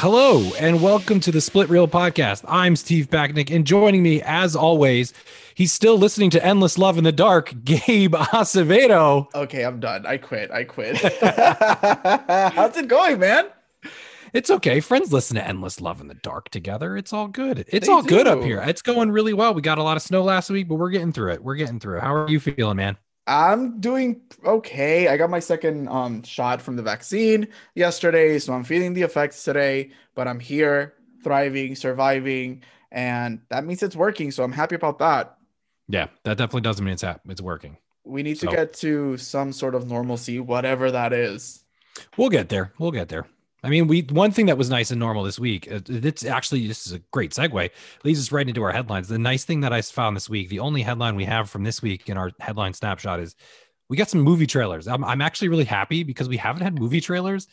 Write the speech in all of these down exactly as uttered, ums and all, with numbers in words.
Hello and welcome to the Split Reel Podcast. I'm Steve Packnick, and joining me as always, he's still listening to Endless Love in the Dark, Gabe Acevedo. Okay, I'm done. I quit. I quit. How's it going, man? It's okay. Friends listen to Endless Love in the Dark together. It's all good. It's they all do. Good up here. It's going really well. We got a lot of snow last week, but we're getting through it. We're getting through it. How are you feeling, man? I'm doing okay. I got my second um, shot from the vaccine yesterday, so I'm feeling the effects today, but I'm here, thriving, surviving, and that means it's working, so I'm happy about that. Yeah, that definitely doesn't mean it's ha- it's working. We need so. to get to some sort of normalcy, whatever that is. We'll get there. We'll get there. I mean, we one thing that was nice and normal this week, it's actually, this is a great segue, leads us right into our headlines. The nice thing that I found this week, the only headline we have from this week in our headline snapshot is we got some movie trailers. I'm, I'm actually really happy because we haven't had movie trailers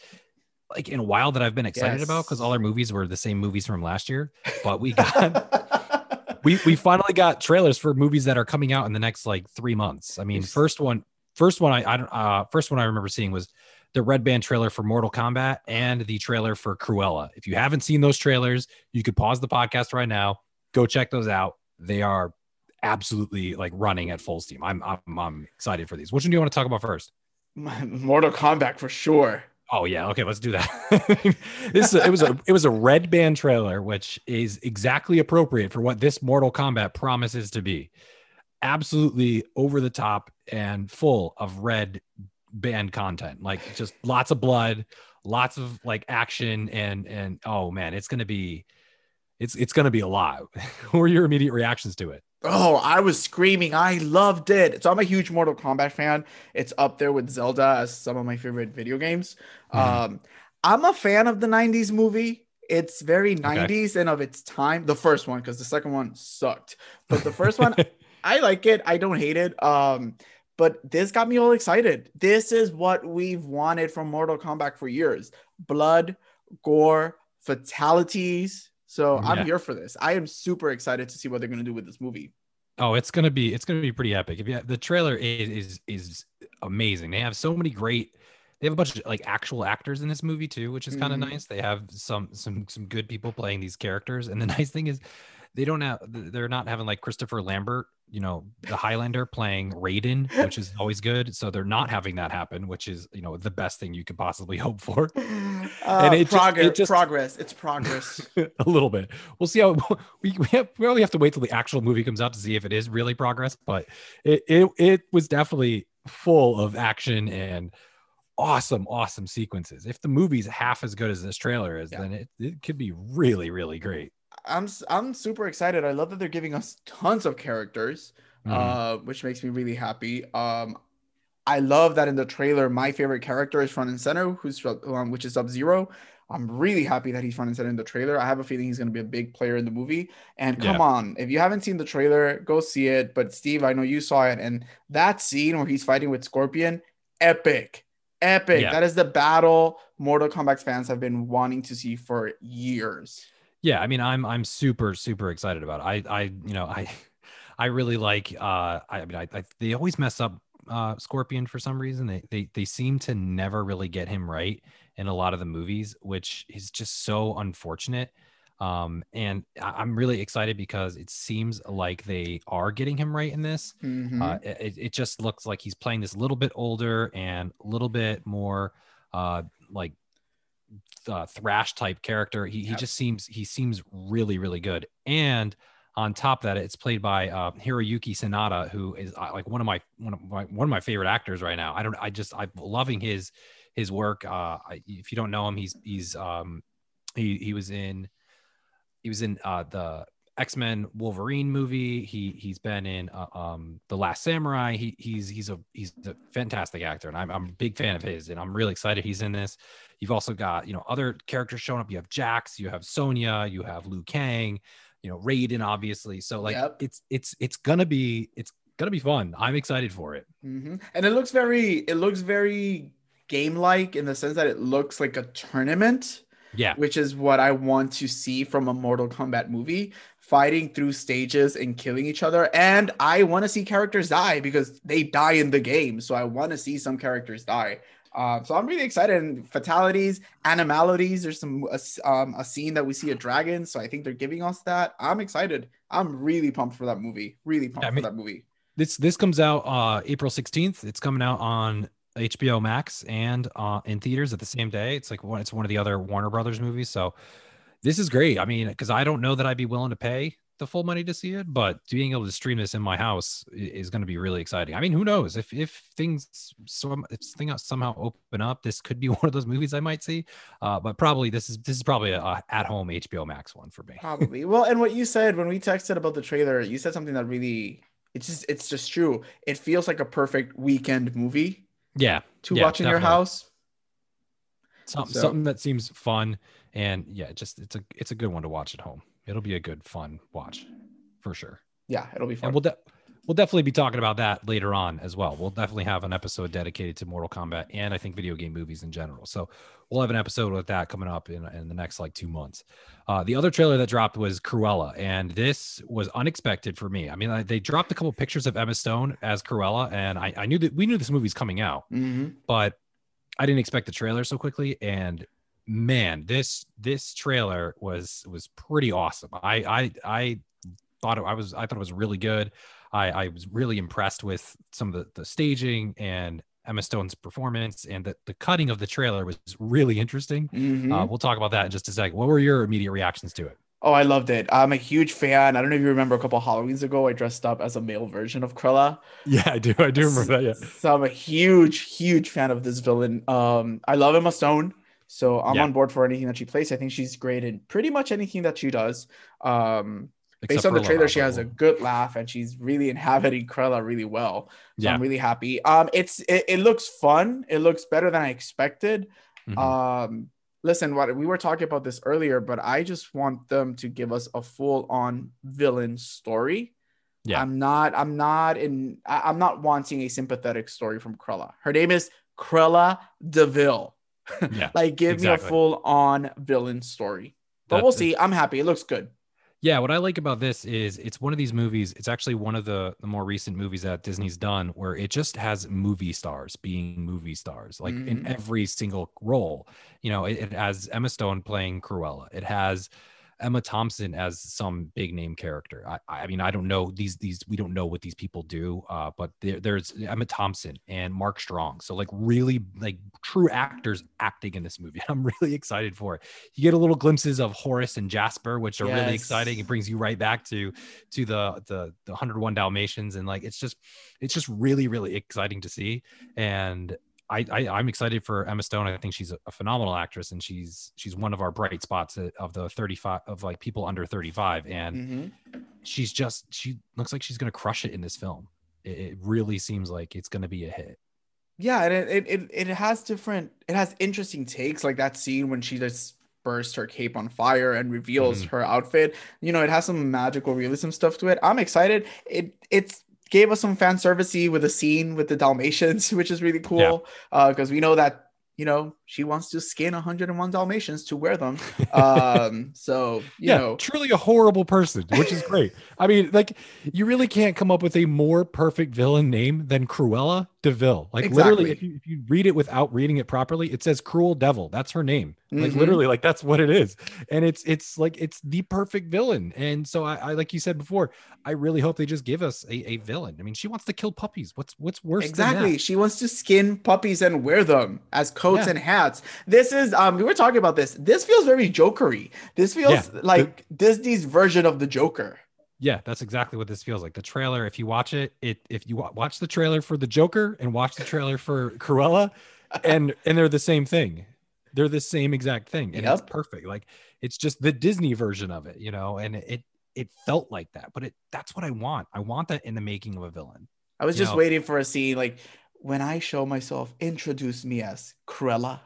like in a while that I've been excited yes. about, because all our movies were the same movies from last year, but we got, we, we finally got trailers for movies that are coming out in the next like three months. I mean, first one, first one I, I don't, uh, first one I remember seeing was the Red Band trailer for Mortal Kombat and the trailer for Cruella. If you haven't seen those trailers, you could pause the podcast right now, go check those out. They are absolutely like running at full steam. I'm I'm, I'm excited for these. Which one do you want to talk about first? Mortal Kombat for sure. Oh yeah, okay, let's do that. this it was a it was a Red Band trailer, which is exactly appropriate for what this Mortal Kombat promises to be. Absolutely over the top and full of red band content, like just lots of blood, lots of like action, and and oh man, it's gonna be it's it's gonna be a lot. What were your immediate reactions to it? Oh, I was screaming. I loved it. So I'm a huge Mortal Kombat fan. It's up there with Zelda as some of my favorite video games. Mm-hmm. Um, I'm a fan of the nineties movie. It's very nineties okay. and of its time. The first one, because the second one sucked. But the first one, I like it. I don't hate it. Um But this got me all excited. This is what we've wanted from Mortal Kombat for years. Blood, gore, fatalities. So yeah. I'm here for this. I am super excited to see what they're going to do with this movie. Oh, it's going to be, it's going to be pretty epic. If you have, the trailer is, is, is amazing. They have so many great, they have a bunch of like actual actors in this movie too, which is kind of mm. nice. They have some, some, some good people playing these characters. And the nice thing is, They don't have, they're not having like Christopher Lambert, you know, the Highlander playing Raiden, which is always good. So they're not having that happen, which is, you know, the best thing you could possibly hope for. Uh, and it progress, just, it just, progress. It's progress. A little bit. We'll see how we we, have, we only have to wait till the actual movie comes out to see if it is really progress. But it it, it was definitely full of action and awesome, awesome sequences. If the movie's half as good as this trailer is, yeah. then it, it could be really, really great. I'm I'm super excited. I love that they're giving us tons of characters, mm. uh, which makes me really happy. Um, I love that in the trailer, my favorite character is front and center, who's um, which is Sub-Zero. I'm really happy that he's front and center in the trailer. I have a feeling he's going to be a big player in the movie. And come yeah. on, if you haven't seen the trailer, go see it. But Steve, I know you saw it, and that scene where he's fighting with Scorpion, epic, epic. Yeah. That is the battle Mortal Kombat fans have been wanting to see for years. Yeah, I mean, I'm I'm super super excited about it. I I you know I I really like. Uh, I mean, I, I they always mess up uh, Scorpion for some reason. They they they seem to never really get him right in a lot of the movies, which is just so unfortunate. Um, and I'm really excited because it seems like they are getting him right in this. Mm-hmm. Uh, it it just looks like he's playing this little bit older and a little bit more uh, like. Uh, thrash type character. He, yep. he just seems he seems really really good. And on top of that, it's played by uh, Hiroyuki Sanada, who is uh, like one of my one of my one of my favorite actors right now. I don't I just I'm loving his his work. Uh, if you don't know him, he's he's um he he was in he was in uh, the X-Men Wolverine movie. He he's been in uh, um The Last Samurai. He he's he's a he's a fantastic actor, and I'm I'm a big fan of his, and I'm really excited he's in this. You've also got, you know, other characters showing up. You have Jax, you have Sonya, you have Liu Kang, you know, Raiden, obviously. So like yep. it's it's it's gonna be it's gonna be fun. I'm excited for it. Mm-hmm. And it looks very it looks very game-like in the sense that it looks like a tournament. Yeah, which is what I want to see from a Mortal Kombat movie, fighting through stages and killing each other. And I want to see characters die because they die in the game. So I want to see some characters die. Uh, so I'm really excited. And fatalities, animalities. There's some uh, um, a scene that we see a dragon. So I think they're giving us that. I'm excited. I'm really pumped for that movie. Really pumped yeah, I mean, for that movie. This this comes out uh, April sixteenth. It's coming out on H B O Max and uh, in theaters at the same day. It's like one. It's one of the other Warner Brothers movies. So this is great. I mean, because I don't know that I'd be willing to pay the full money to see it, but being able to stream this in my house is going to be really exciting. I mean, who knows if if things so if things somehow open up, this could be one of those movies I might see. Uh, but probably this is this is probably a, a at home H B O Max one for me. Probably. Well, and what you said when we texted about the trailer, you said something that really it's just it's just true. It feels like a perfect weekend movie. Yeah, to yeah, watch in definitely. your house. Something so. something that seems fun, and yeah, just it's a it's a good one to watch at home. It'll be a good, fun watch for sure. Yeah, it'll be fun. And we'll, de- we'll definitely be talking about that later on as well. We'll definitely have an episode dedicated to Mortal Kombat and I think video game movies in general. So we'll have an episode with that coming up in, in the next like two months. Uh, the other trailer that dropped was Cruella. And this was unexpected for me. I mean, I, they dropped a couple pictures of Emma Stone as Cruella. And I, I knew that we knew this movie's coming out, mm-hmm. but I didn't expect the trailer so quickly. And man, this this trailer was was pretty awesome. I I I thought it, I was I thought it was really good. I, I was really impressed with some of the, the staging and Emma Stone's performance, and the, the cutting of the trailer was really interesting. Mm-hmm. Uh, we'll talk about that in just a second. What were your immediate reactions to it? Oh, I loved it. I'm a huge fan. I don't know if you remember a couple of Halloweens ago, I dressed up as a male version of Cruella. Yeah, I do. I do remember that. Yeah. So I'm a huge, huge fan of this villain. Um, I love Emma Stone. So I'm yeah. on board for anything that she plays. I think she's great in pretty much anything that she does. Um, based on the trailer, she has a good laugh and she's really inhabiting Cruella really well. So yeah. I'm really happy. Um, it's it, it looks fun. It looks better than I expected. Mm-hmm. Um, listen, what we were talking about this earlier, but I just want them to give us a full-on villain story. Yeah, I'm not. I'm not in. I, I'm not wanting a sympathetic story from Cruella. Her name is Cruella DeVille. Yeah, like give exactly. me a full-on villain story, but that, we'll see. I'm happy. It looks good. Yeah, what I like about this is it's one of these movies. It's actually one of the, the more recent movies that Disney's done where it just has movie stars being movie stars, like mm-hmm. in every single role. You know, it, it has Emma Stone playing Cruella. It has Emma Thompson as some big name character. I, I mean, I don't know these, these, we don't know what these people do, uh, but there, there's Emma Thompson and Mark Strong. So like really like true actors acting in this movie. I'm really excited for it. You get a little glimpses of Horace and Jasper, which are yes. really exciting. It brings you right back to, to the, the, the one oh one Dalmatians. And like, it's just, it's just really, really exciting to see. And I, I I'm excited for Emma Stone. I think she's a phenomenal actress, and she's she's one of our bright spots of the thirty-five of like people under thirty-five, and mm-hmm. she's just she looks like she's gonna crush it in this film. It, it really seems like it's gonna be a hit. Yeah, and it it it has different. It has interesting takes, like that scene when she just bursts her cape on fire and reveals mm-hmm. her outfit. You know, it has some magical realism stuff to it. I'm excited. It it's. Gave us some fan servicey with a scene with the Dalmatians, which is really cool because yeah. uh, we know that, you know, she wants to skin one oh one Dalmatians to wear them. Um, so, you yeah, know. Truly a horrible person, which is great. I mean, like, you really can't come up with a more perfect villain name than Cruella DeVille. Like, exactly. literally, if you, if you read it without reading it properly, it says Cruel Devil. That's her name. Like, mm-hmm. literally, like, that's what it is. And it's, it's like, it's the perfect villain. And so I, I like you said before, I really hope they just give us a, a villain. I mean, she wants to kill puppies. What's, what's worse exactly. than that? She wants to skin puppies and wear them as coats yeah. and hats. This is, um, we were talking about this. This feels very Jokery. This feels yeah. like the- Disney's version of the Joker. Yeah, that's exactly what this feels like. The trailer, if you watch it, it, if you watch the trailer for the Joker and watch the trailer for Cruella and, and they're the same thing. They're the same exact thing. And yep. it's perfect. Like it's just the Disney version of it, you know, and it, it felt like that, but it, that's what I want. I want that in the making of a villain. I was you just know? waiting for a scene. Like when I show myself, introduce me as Cruella.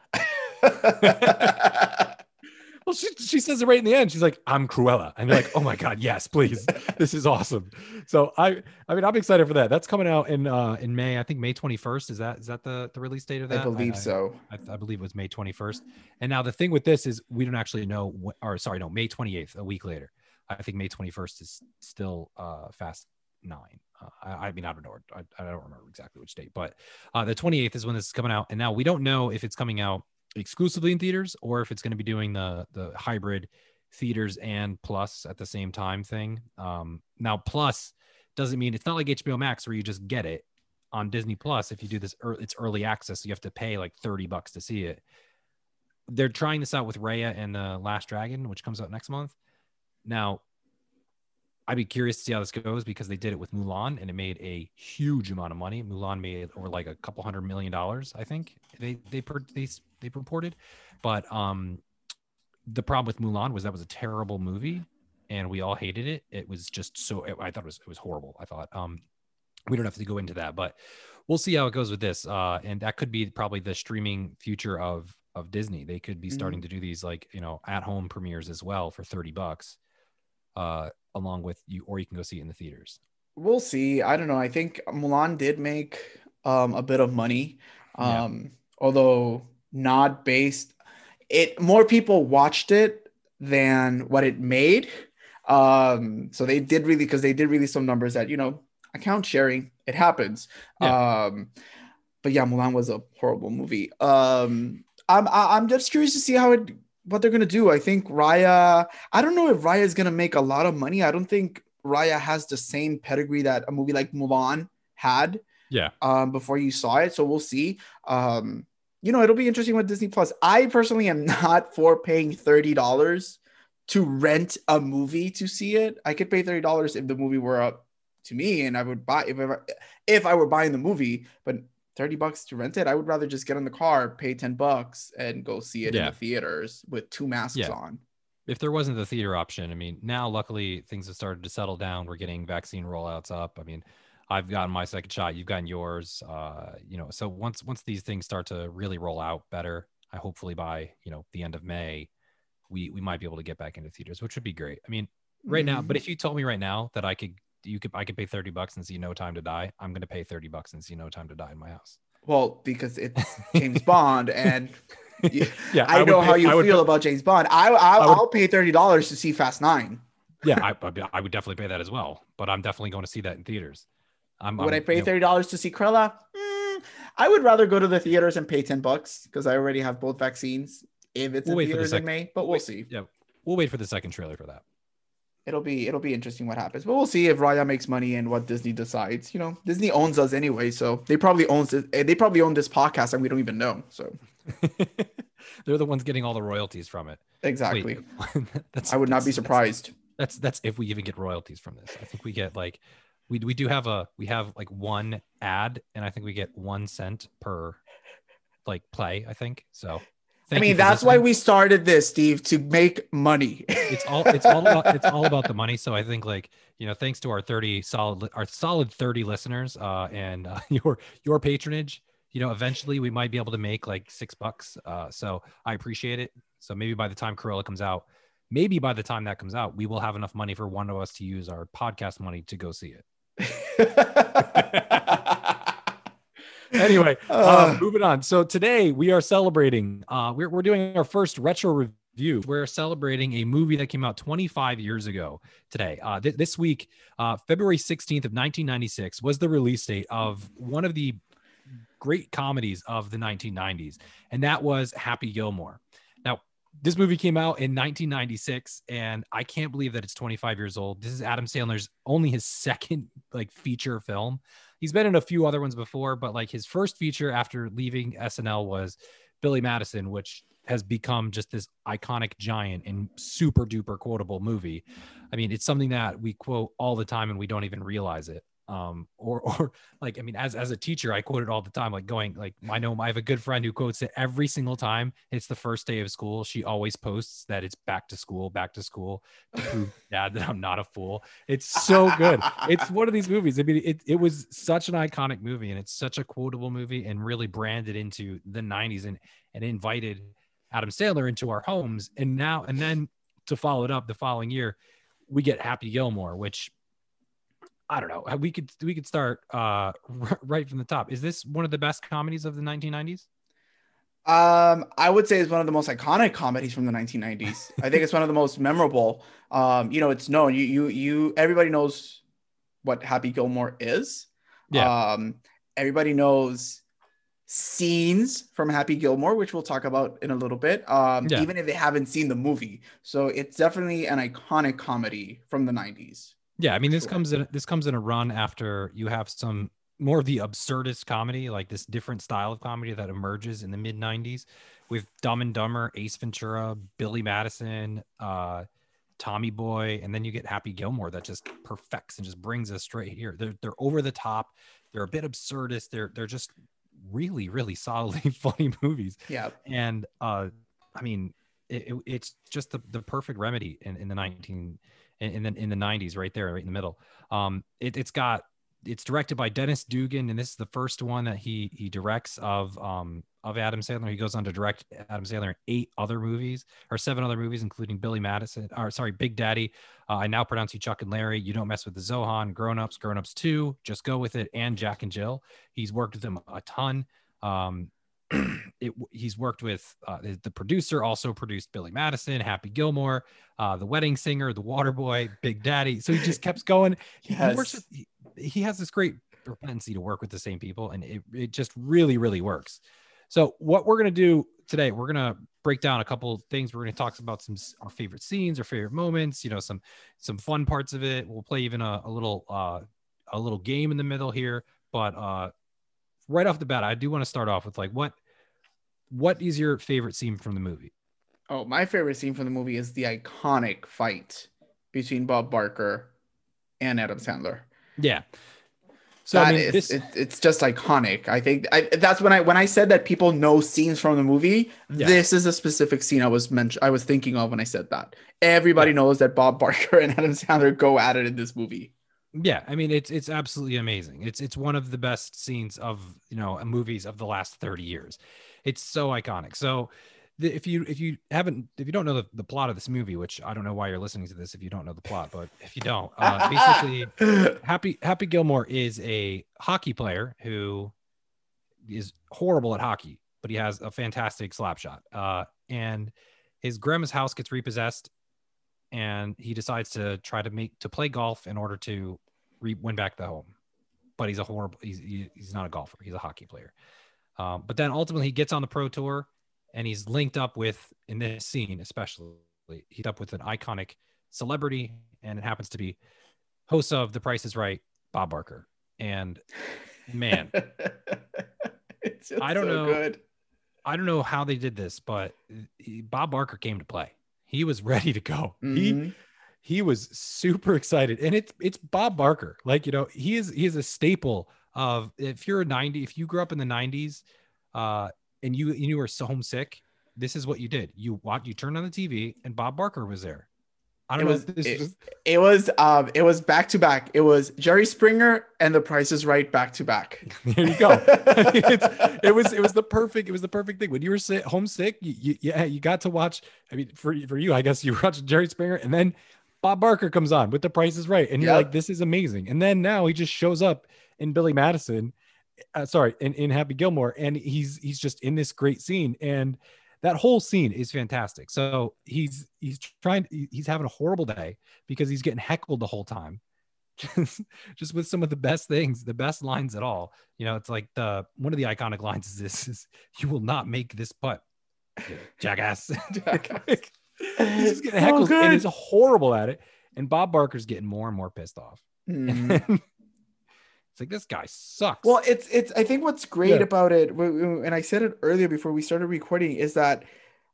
Well, she, she says it right in the end. She's like, I'm Cruella. And you're like, oh my God, yes, please. This is awesome. So I, I mean, I'm excited for that. That's coming out in, uh, in May, I think May twenty-first. Is that, is that the, the release date of that? I believe I, so. I, I believe it was May twenty-first. And now the thing with this is we don't actually know what, or sorry, no, May twenty-eighth, a week later. I think May twenty-first is still uh, fast nine. Uh, I, I mean, I don't know. I, I don't remember exactly which date, but uh, the twenty-eighth is when this is coming out. And now we don't know if it's coming out exclusively in theaters or if it's going to be doing the the hybrid theaters and plus at the same time thing. Um, now, plus doesn't mean it's not like H B O Max where you just get it on Disney Plus. If you do this, early, it's early access. So you have to pay like thirty bucks to see it. They're trying this out with Raya and the Last Dragon, which comes out next month. Now, I'd be curious to see how this goes because they did it with Mulan and it made a huge amount of money. Mulan made over like a couple hundred million dollars, I think they they they they reported. But um, the problem with Mulan was that was a terrible movie and we all hated it. It was just so it, I thought it was it was horrible. I thought um, we don't have to go into that, but we'll see how it goes with this. Uh, and that could be probably the streaming future of of Disney. They could be starting mm-hmm. to do these like you know at home premieres as well for thirty bucks. Uh, along with you, or you can go see it in the theaters. We'll see. I don't know. I think Mulan did make um, a bit of money, um, yeah. although not based. It more people watched it than what it made. Um, so they did really because they did release some numbers that you know account sharing it happens. Yeah. Um, but yeah, Mulan was a horrible movie. Um, I'm I'm just curious to see how it. What they're going to do. I think Raya, I don't know if Raya is going to make a lot of money. I don't think Raya has the same pedigree that a movie like Mulan had yeah. um, before you saw it. So we'll see. Um, you know, it'll be interesting with Disney Plus. I personally am not for paying thirty dollars to rent a movie to see it. I could pay thirty dollars if the movie were up to me and I would buy if I, if I were buying the movie, but thirty bucks to rent it. I would rather just get in the car, pay ten bucks and go see it yeah. in the theaters with two masks yeah. on. If there wasn't the theater option, I mean, now luckily things have started to settle down. We're getting vaccine rollouts up. I mean, I've gotten my second shot. You've gotten yours. Uh, you know, so once, once these things start to really roll out better, I hopefully by, you know, the end of May, we, we might be able to get back into theaters, which would be great. I mean, right mm-hmm. now, but if you told me right now that I could, you could I could pay thirty bucks and see No Time to Die, I'm gonna pay thirty bucks and see No Time to Die in my house. Well, because it's James Bond and you, yeah, I, I know pay, how you I feel would, about James Bond. I, I, I would, I'll pay thirty dollars to see Fast Nine. Yeah, I, I would definitely pay that as well, but I'm definitely going to see that in theaters. I'm, would I'm, I pay thirty dollars know. to see Cruella? Mm, I would rather go to the theaters and pay ten bucks because I already have both vaccines if it's we'll in theaters the in May, but we'll, we'll see. Yeah, we'll wait for the second trailer for that. It'll be it'll be interesting what happens, but we'll see if Raya makes money and what Disney decides. You know, Disney owns us anyway, so they probably owns it. They probably own this podcast, and we don't even know. So they're the ones getting all the royalties from it. Exactly. Wait, that's, I would that's, not be surprised. That's, that's that's if we even get royalties from this. I think we get like we we do have a we have like one ad, and I think we get one cent per like play. I think so. Thank I mean, that's listening. Why we started this, Steve, to make money. It's all it's all about, it's all about the money. So I think like, you know, thanks to our thirty solid, our solid thirty listeners uh, and uh, your, your patronage, you know, eventually we might be able to make like six bucks. Uh, so I appreciate it. So maybe by the time Cruella comes out, maybe by the time that comes out, we will have enough money for one of us to use our podcast money to go see it. Anyway, uh, um, moving on. So today we are celebrating, uh, we're, we're doing our first retro review. We're celebrating a movie that came out twenty-five years ago today. Uh, th- this week, uh, February sixteenth of nineteen ninety-six was the release date of one of the great comedies of the nineteen nineties. And that was Happy Gilmore. Now, this movie came out in nineteen ninety-six and I can't believe that it's twenty-five years old. This is Adam Sandler's only his second like feature film. He's been in a few other ones before, but like his first feature after leaving S N L was Billy Madison, which has become just this iconic giant and super duper quotable movie. I mean, it's something that we quote all the time and we don't even realize it. Um, or, or like, I mean, as, as a teacher, I quote it all the time, like going, like, I know I have a good friend who quotes it every single time. It's the first day of school. She always posts that it's back to school, back to school to prove dad that I'm not a fool. It's so good. It's one of these movies. I mean, it, it was such an iconic movie and it's such a quotable movie and really branded into the nineties and, and invited Adam Sandler into our homes. And now, and then to follow it up the following year, we get Happy Gilmore, which I don't know. We could we could start uh, right from the top. Is this one of the best comedies of the nineteen nineties? Um, I would say it's one of the most iconic comedies from the nineteen nineties. I think it's one of the most memorable. Um, you know, it's known. You you you. Everybody knows what Happy Gilmore is. Yeah. Um, everybody knows scenes from Happy Gilmore, which we'll talk about in a little bit, um, yeah. even if they haven't seen the movie. So it's definitely an iconic comedy from the nineties. Yeah, I mean, this sure. comes in this comes in a run after you have some more of the absurdist comedy, like this different style of comedy that emerges in the mid nineties with Dumb and Dumber, Ace Ventura, Billy Madison, uh, Tommy Boy, and then you get Happy Gilmore that just perfects and just brings us straight here. They're they're over the top. They're a bit absurdist. They're they're just really really solidly funny movies. Yeah, and uh, I mean, it, it, it's just the the perfect remedy in in the nineteen. And then in the nineties, right there, right in the middle. Um, it, it's got, it's directed by Dennis Dugan, and this is the first one that he he directs of um of Adam Sandler. He goes on to direct Adam Sandler in eight other movies or seven other movies, including Billy Madison, or sorry, Big Daddy. Uh, I Now Pronounce You Chuck and Larry. You Don't Mess With the Zohan. Grown Ups, Grown Ups Two, Just Go With It, and Jack and Jill. He's worked with them a ton. Um, It, he's worked with uh, the producer, also produced Billy Madison, Happy Gilmore, uh, The Wedding Singer, The Water Boy, Big Daddy. So he just kept going. He, yes. he, works with, he, he has this great propensity to work with the same people, and it, it just really, really works. So what we're going to do today, we're going to break down a couple of things. We're going to talk about some our favorite scenes, our favorite moments, you know, some some fun parts of it. We'll play even a, a little uh, a little game in the middle here, but uh, right off the bat, I do want to start off with like what. What is your favorite scene from the movie? Oh, my favorite scene from the movie is the iconic fight between Bob Barker and Adam Sandler. Yeah. So that I mean, is, this... it, it's just iconic. I think I, that's when I when I said that people know scenes from the movie. Yeah. This is a specific scene I was mentioned. I was thinking of when I said that. Everybody yeah. knows that Bob Barker and Adam Sandler go at it in this movie. Yeah, I mean, it's it's absolutely amazing. It's it's one of the best scenes of, you know, movies of the last thirty years. It's so iconic. So the, if you if you haven't if you don't know the, the plot of this movie, which I don't know why you're listening to this if you don't know the plot, but if you don't, uh, basically, Happy Happy Gilmore is a hockey player who is horrible at hockey, but he has a fantastic slap shot. Uh, and his grandma's house gets repossessed, and he decides to try to make to play golf in order to re- win back the home. But he's a horrible. He's he's not a golfer. He's a hockey player. Um, but then ultimately he gets on the pro tour, and he's linked up with, in this scene especially, he's up with an iconic celebrity, and it happens to be host of The Price Is Right, Bob Barker. And man, it's I don't so know, good. I don't know how they did this, but Bob Barker came to play. He was ready to go. Mm-hmm. He he was super excited, and it's it's Bob Barker. Like, you know, he is he is a staple. Of if you're a ninety, if you grew up in the nineties, uh, and you and you were so homesick, this is what you did. You watched, you turned on the T V, and Bob Barker was there. I don't it know. Was, this it, was... it was um, it was back to back. It was Jerry Springer and The Price Is Right back to back. There you go. it's, it was it was the perfect it was the perfect thing when you were sit, homesick. You, you, yeah, you got to watch. I mean, for for you, I guess you watched Jerry Springer, and then Bob Barker comes on with The Price Is Right, and yep. you're like, this is amazing. And then now he just shows up in Billy Madison, uh, sorry, in, in Happy Gilmore, and he's he's just in this great scene, and that whole scene is fantastic. So he's he's trying, he's having a horrible day because he's getting heckled the whole time, just, just with some of the best things, the best lines at all. You know, it's like the one of the iconic lines is this: is you will not make this putt, jackass. Jackass. He's just getting heckled, so and he's horrible at it. And Bob Barker's getting more and more pissed off. Mm. Like, this guy sucks. Well, it's it's I think what's great yeah. about it, and I said it earlier before we started recording, is that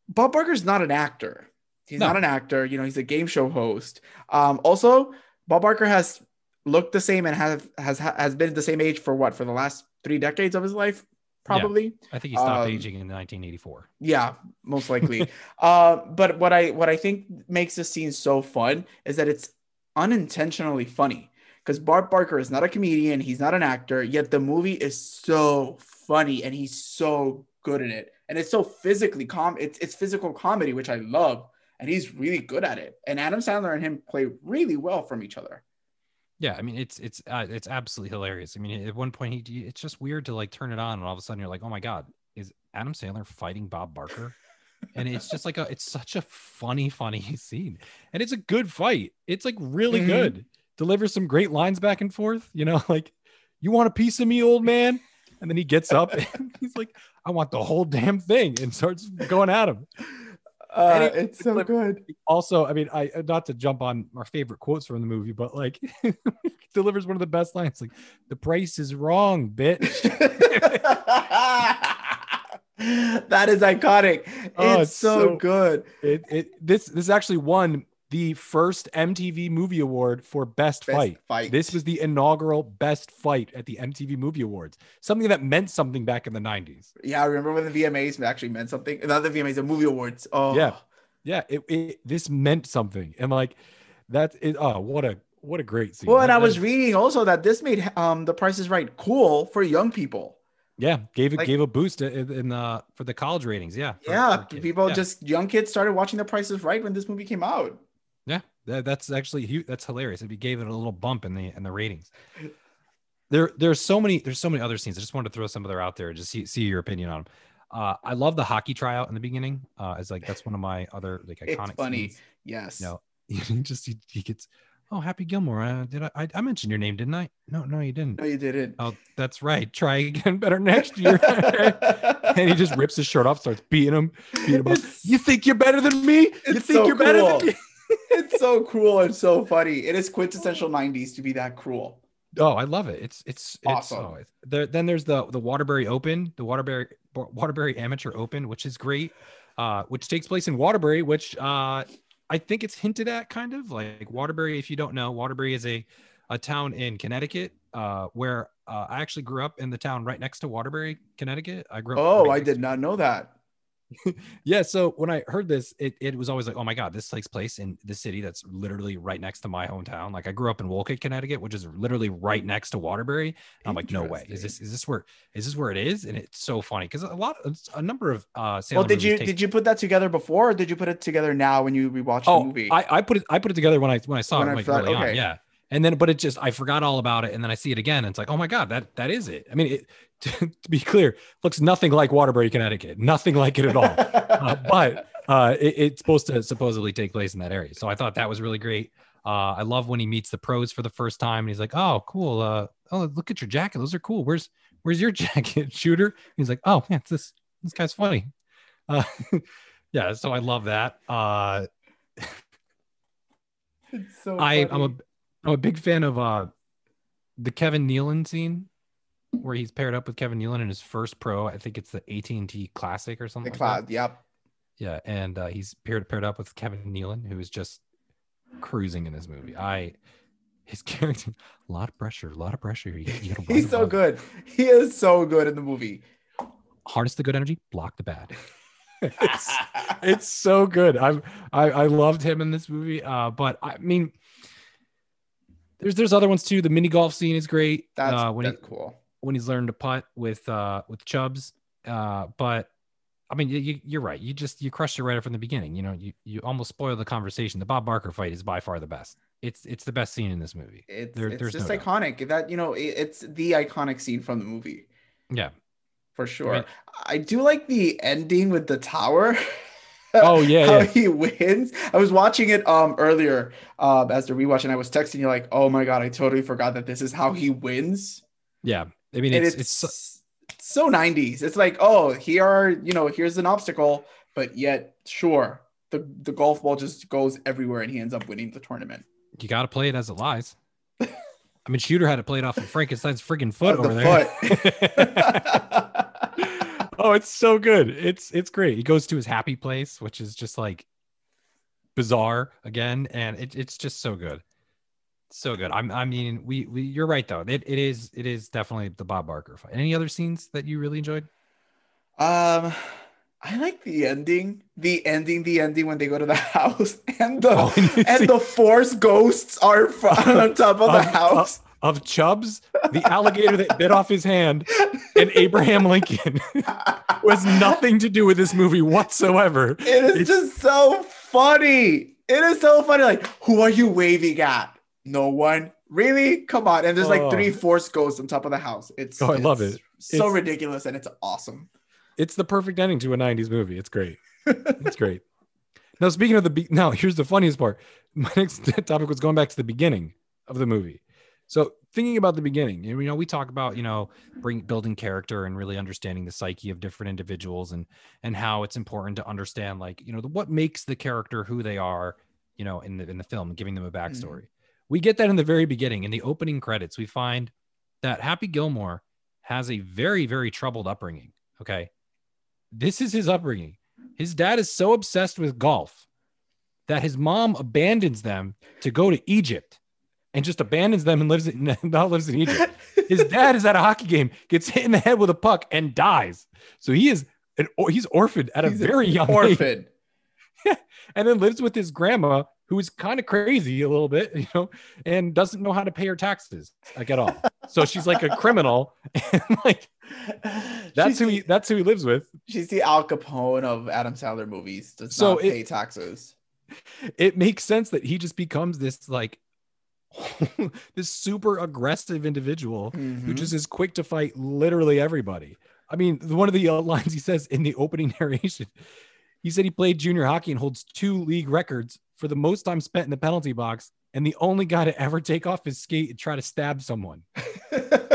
Bob Barker's not an actor. He's no. not an actor. You know, he's a game show host. Um, also, Bob Barker has looked the same and have has has been the same age for what for the last three decades of his life, probably. Yeah. I think he stopped um, aging in nineteen eighty-four. Yeah, most likely. uh, but what I what I think makes this scene so fun is that it's unintentionally funny. Because Bob Barker is not a comedian, he's not an actor, yet the movie is so funny and he's so good in it. And it's so physically com it's it's physical comedy, which I love, and he's really good at it. And Adam Sandler and him play really well from each other. Yeah, I mean, it's it's uh, it's absolutely hilarious. I mean, at one point he it's just weird to like turn it on and all of a sudden you're like, "Oh my god, is Adam Sandler fighting Bob Barker?" And it's just like a it's such a funny funny scene. And it's a good fight. It's like really mm-hmm. good. delivers some great lines back and forth. You know, like, you want a piece of me, old man? And then he gets up and he's like, I want the whole damn thing, and starts going at him. Uh, it, it's so good. Also, I mean, I not to jump on our favorite quotes from the movie, but like delivers one of the best lines, like, the price is wrong, bitch. That is iconic. Oh, it's, it's so, so good. It, it this this actually won the first M T V Movie Award for Best, best fight. fight. This was the inaugural Best Fight at the M T V Movie Awards. Something that meant something back in the nineties. Yeah, I remember when the V M As actually meant something. Not the V M As, the Movie Awards. Oh, yeah, yeah. It, it this meant something, and like that's it. Oh, what a what a great scene. Well, and that, I was reading also that this made um The Price Is Right cool for young people. Yeah, gave it like, gave a boost in, in the for the college ratings. Yeah, for, yeah. For people yeah. just young kids started watching The Price Is Right when this movie came out. Yeah, that, that's actually that's hilarious. If you gave it a little bump in the in the ratings, there there's so many there's so many other scenes. I just wanted to throw some of them out there and just see see your opinion on them. Uh, I love the hockey tryout in the beginning. Uh, it's like that's one of my other like iconic. It's funny, scenes. Yes. You know, he just he, he gets. Oh, Happy Gilmore. Uh, did I, I I mentioned your name, didn't I? No, no, you didn't. No, you didn't. Oh, that's right. Try again better next year. And he just rips his shirt off, starts beating him. Beating him up. You think you're better than me? You think so you're cool. better than me? It's so cruel and so funny. It is quintessential nineties to be that cruel. Oh, I love it. It's it's awesome. It's, oh, it's, there, then there's the the Waterbury Open, the Waterbury Waterbury Amateur Open, which is great, uh, which takes place in Waterbury, which uh I think it's hinted at kind of like Waterbury. If you don't know, Waterbury is a, a town in Connecticut uh, where uh, I actually grew up in the town right next to Waterbury, Connecticut. I grew up. Oh, right I did not know that. Yeah. So when I heard this, it, it was always like, oh my God, this takes place in the city that's literally right next to my hometown. Like I grew up in Wolcott, Connecticut, which is literally right next to Waterbury. And I'm like, no way. Is this, is this where, is this where it is? And it's so funny. Cause a lot, a number of, uh, Salem well, did you, take- did you put that together before or did you put it together now when you rewatched oh, the movie? I, I put it, I put it together when I, when I saw when it I like, thought, early okay. on. Yeah. And then, but it just, I forgot all about it. And then I see it again. And it's like, oh my God, that, that is it. I mean, it, to, to be clear, looks nothing like Waterbury, Connecticut, nothing like it at all. uh, but uh, it, it's supposed to supposedly take place in that area. So I thought that was really great. Uh, I love when he meets the pros for the first time. And he's like, oh, cool. Uh, oh, look at your jacket. Those are cool. Where's, where's your jacket, shooter? And he's like, oh, yeah, it's this, this guy's funny. Uh, yeah. So I love that. Uh, it's so I, I'm a, I'm a big fan of uh, the Kevin Nealon scene where he's paired up with Kevin Nealon in his first pro. I think it's the A T and T Classic or something. The like cl- that. Yep. Yeah. And uh, he's paired paired up with Kevin Nealon, who is just cruising in this movie. I his character, a lot of pressure, a lot of pressure. He, he he's so good. He is so good in the movie. Harness the good energy, block the bad. it's, it's so good. I'm, I I loved him in this movie. Uh, but I mean. There's there's other ones too. The mini golf scene is great. That's, uh, when that's he, cool. When he's learned to putt with uh, with Chubbs. Uh, but I mean, you, you're right. You just you crushed it right from the beginning. You know, you, you almost spoil the conversation. The Bob Barker fight is by far the best. It's it's the best scene in this movie. It's, there, it's there's just no iconic. Doubt. That you know, it, it's the iconic scene from the movie. Yeah, for sure. Right. I do like the ending with the tower. Oh yeah, how yeah. he wins. I was watching it um earlier um as the rewatch, and I was texting you like, "Oh my god, I totally forgot that this is how he wins." Yeah, I mean it's, it's it's so nineties. It's like, oh, here are you know here's an obstacle, but yet sure the the golf ball just goes everywhere, and he ends up winning the tournament. You got to play it as it lies. I mean, Shooter had to play it off of Frankenstein's freaking foot oh, over the there. Foot. Oh, it's so good. It's it's great. He goes to his happy place, which is just like bizarre again, and it, it's just so good, so good. I'm I mean, we, we you're right though. It it is it is definitely the Bob Barker fight. Any other scenes that you really enjoyed? Um, I like the ending, the ending, the ending when they go to the house and the oh, and, and the force ghosts are on top of the house. Of Chubbs, the alligator that bit off his hand, and Abraham Lincoln was nothing to do with this movie whatsoever. It is it's- just so funny. It is so funny. Like, who are you waving at? No one. Really? Come on. And there's like oh. three force ghosts on top of the house. It's oh, I it's love it. So it's, ridiculous, and it's awesome. It's the perfect ending to a nineties movie. It's great. It's great. Now, speaking of the be- now, here's the funniest part. My next topic was going back to the beginning. of the movie. So thinking about the beginning, you know, we talk about, you know, bring, building character and really understanding the psyche of different individuals and, and how it's important to understand, like, you know, the, what makes the character who they are, you know, in the, in the film, giving them a backstory. Mm. We get that in the very beginning. In the opening credits, we find that Happy Gilmore has a very, very troubled upbringing. Okay. This is his upbringing. His dad is so obsessed with golf that his mom abandons them to go to Egypt. And just abandons them and lives in, now lives in Egypt. His dad is at a hockey game, gets hit in the head with a puck, and dies. So he is an, he's orphaned at a he's very young orphan. age. And then lives with his grandma, who is kind of crazy a little bit, you know, and doesn't know how to pay her taxes, like, at all. So she's like a criminal, and like that's she's who he the, that's who he lives with. She's the Al Capone of Adam Sandler movies. Does so not pay it, taxes. It makes sense that he just becomes this like. this super aggressive individual mm-hmm. who just is quick to fight literally everybody. I mean, one of the uh, lines he says in the opening narration, he said he played junior hockey and holds two league records for the most time spent in the penalty box and the only guy to ever take off his skate and try to stab someone. I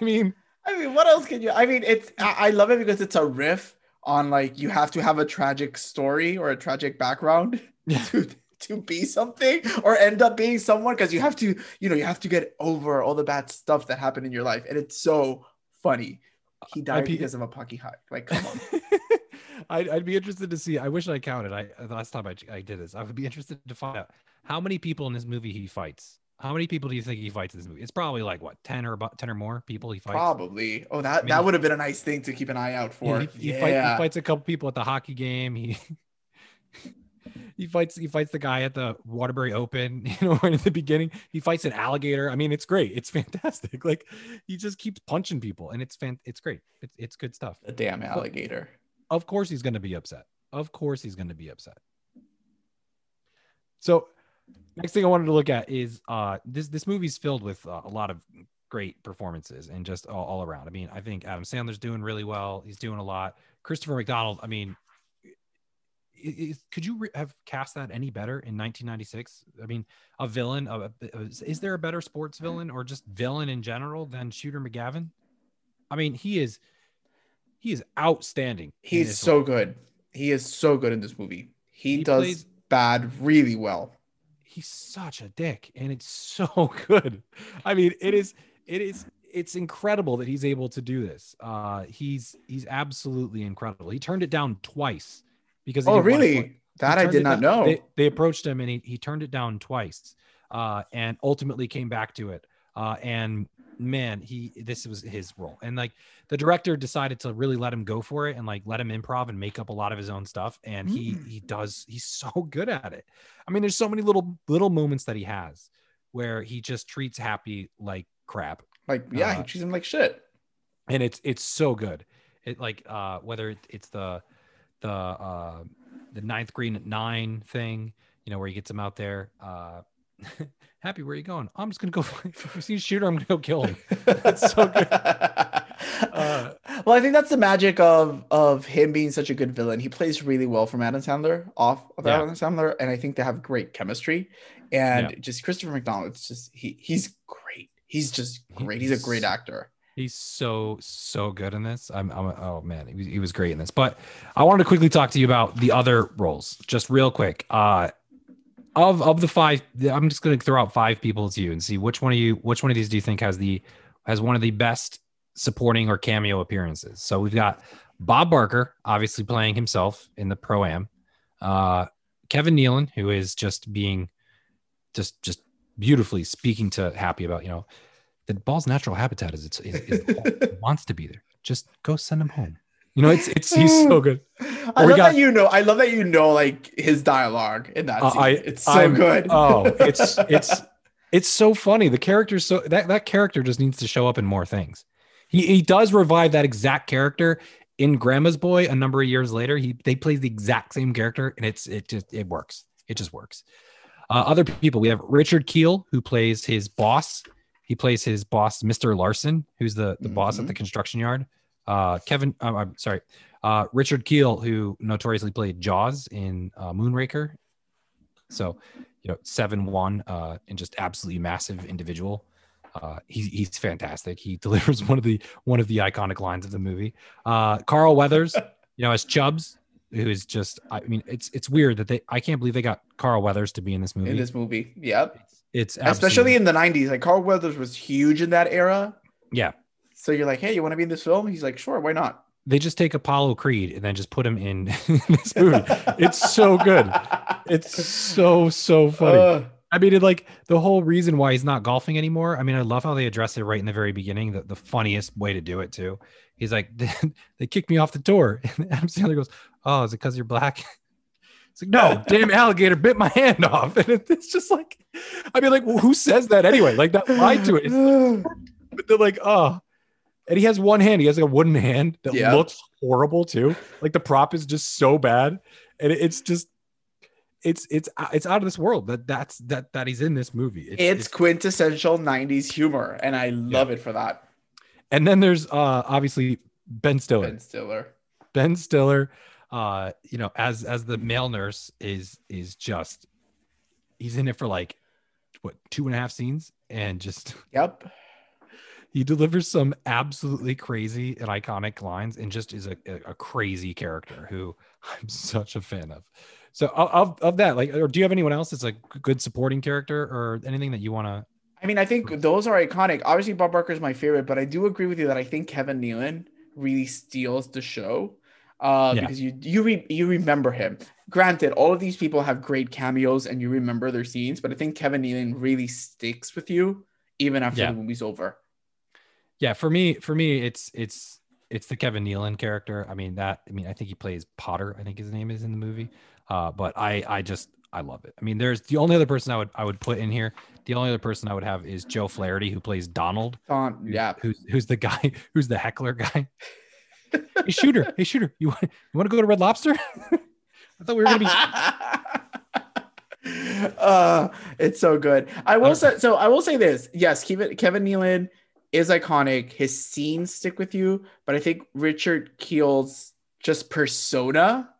mean, I mean, what else can you, I mean, it's, I, I love it because it's a riff on like, you have to have a tragic story or a tragic background. Yeah. Dude. To be something or end up being someone, because you have to, you know, you have to get over all the bad stuff that happened in your life. And it's so funny. He died I'd be, because of a pucky hike. Like, come on. I'd, I'd be interested to see. I wish I counted. I the last time I, I did this, I would be interested to find out how many people in this movie he fights. How many people do you think he fights in this movie? It's probably like what, ten or about ten or more people he fights. Probably. Oh, that I mean, that would have been a nice thing to keep an eye out for. Yeah, he, he, yeah. Fight, he fights a couple people at the hockey game. He. He fights. He fights the guy at the Waterbury Open, you know, right at the beginning. He fights an alligator. I mean, it's great. It's fantastic. Like, he just keeps punching people, and it's fan. It's great. It's it's good stuff. A damn alligator. But of course, he's going to be upset. Of course, he's going to be upset. So, next thing I wanted to look at is uh, this. This movie's filled with uh, a lot of great performances and just all, all around. I mean, I think Adam Sandler's doing really well. He's doing a lot. Christopher McDonald. I mean. Could you have cast that any better in nineteen ninety-six? I mean, a villain, a, a, is there a better sports villain or just villain in general than Shooter McGavin? I mean, he is, he is outstanding. He's so movie. good. He is so good in this movie. He, he does plays, bad really well. He's such a dick and it's so good. I mean, it is, it is, it's incredible that he's able to do this. Uh, he's, he's absolutely incredible. He turned it down twice. Because oh really? One, that I did not know. They, they approached him and he, he turned it down twice, uh, and ultimately came back to it. Uh, and man, he this was his role. And like the director decided to really let him go for it and like let him improv and make up a lot of his own stuff. And he mm. he does he's so good at it. I mean, there's so many little little moments that he has where he just treats Happy like crap. Like yeah, uh, he treats him like shit. And it's it's so good. It like uh, whether it's the the uh the ninth green at nine thing, you know, where he gets him out there, uh Happy, where are you going? I'm just gonna go if you see a shooter, I'm gonna go kill him. That's so good. Uh, well, I think that's the magic of of him being such a good villain. He plays really well from Adam Sandler off of yeah. Adam Sandler, and I think they have great chemistry. And yeah. just Christopher McDonald, it's just he he's great. He's just great. He's, he's a great actor. He's so, so good in this. I'm, I'm oh man, he was, he was great in this, but I wanted to quickly talk to you about the other roles just real quick. Uh, of, of the five, I'm just going to throw out five people to you and see which one of you, which one of these do you think has the, has one of the best supporting or cameo appearances. So we've got Bob Barker, obviously playing himself in the Pro-Am, uh, Kevin Nealon, who is just being just, just beautifully speaking to Happy about, you know, the ball's natural habitat is it's is, is it wants to be there. Just go send him home. You know, it's it's he's so good. I love got, that you know. I love that you know like his dialogue in that. Uh, scene. I, it's so I'm, good. Oh, it's it's it's so funny. The character's so that that character just needs to show up in more things. He he does revive that exact character in Grandma's Boy a number of years later. He they plays the exact same character and it's it just it works. It just works. Uh, other people we have Richard Keel who plays his boss. He plays his boss, Mister Larson, who's the, the mm-hmm. boss at the construction yard. Uh, Kevin, uh, I'm sorry, uh, Richard Keel, who notoriously played Jaws in uh, Moonraker. So you know, seven one, uh, and just absolutely massive individual. Uh, he's he's fantastic. He delivers one of the one of the iconic lines of the movie. Uh, Carl Weathers, you know, as Chubbs, who is just, I mean, it's it's weird that they, I can't believe they got Carl Weathers to be in this movie. In this movie, yep. It's, it's especially in the nineties. Like, Carl Weathers was huge in that era. Yeah. So you're like, hey, you want to be in this film? He's like, sure, why not? They just take Apollo Creed and then just put him in this movie. It's so good. It's so so funny. Uh, I mean, it, like, the whole reason why he's not golfing anymore. I mean, I love how they address it right in the very beginning. The, the funniest way to do it, too. He's like, they kicked me off the tour. And Adam Sandler goes, oh, is it because you're black? It's like, no, damn alligator bit my hand off. And it, it's just like, I mean, like, who says that anyway? Like, that line to it. It's like, but they're like, oh. And he has one hand. He has like a wooden hand that yeah. looks horrible, too. Like, the prop is just so bad. And it, it's just. It's it's it's out of this world that that's that that he's in this movie. It's, it's, it's quintessential nineties humor, and I love yeah. it for that. And then there's uh, obviously Ben Stiller. Ben Stiller. Ben Stiller, uh, you know, as as the male nurse is is just he's in it for like what two and a half scenes, and just yep, he delivers some absolutely crazy and iconic lines, and just is a a crazy character who I'm such a fan of. So of of that, like, or do you have anyone else that's a good supporting character or anything that you want to? I mean, I think those are iconic. Obviously, Bob Barker is my favorite, but I do agree with you that I think Kevin Nealon really steals the show uh, yeah. because you you re- you remember him. Granted, all of these people have great cameos and you remember their scenes, but I think Kevin Nealon really sticks with you even after yeah. the movie's over. Yeah, for me, for me, it's it's it's the Kevin Nealon character. I mean that. I mean, I think he plays Potter. I think his name is in the movie. Uh, but I, I just, I love it. I mean, there's the only other person I would, I would put in here. The only other person I would have is Joe Flaherty, who plays Donald. Um, yeah. Who's, who's the guy, who's the heckler guy. Hey, Shooter. Hey, Shooter. You want, you want to go to Red Lobster? I thought we were going to be. uh, it's so good. I will uh, say, so I will say this. Yes. Kevin, Kevin Nealon is iconic. His scenes stick with you, but I think Richard Keel's just persona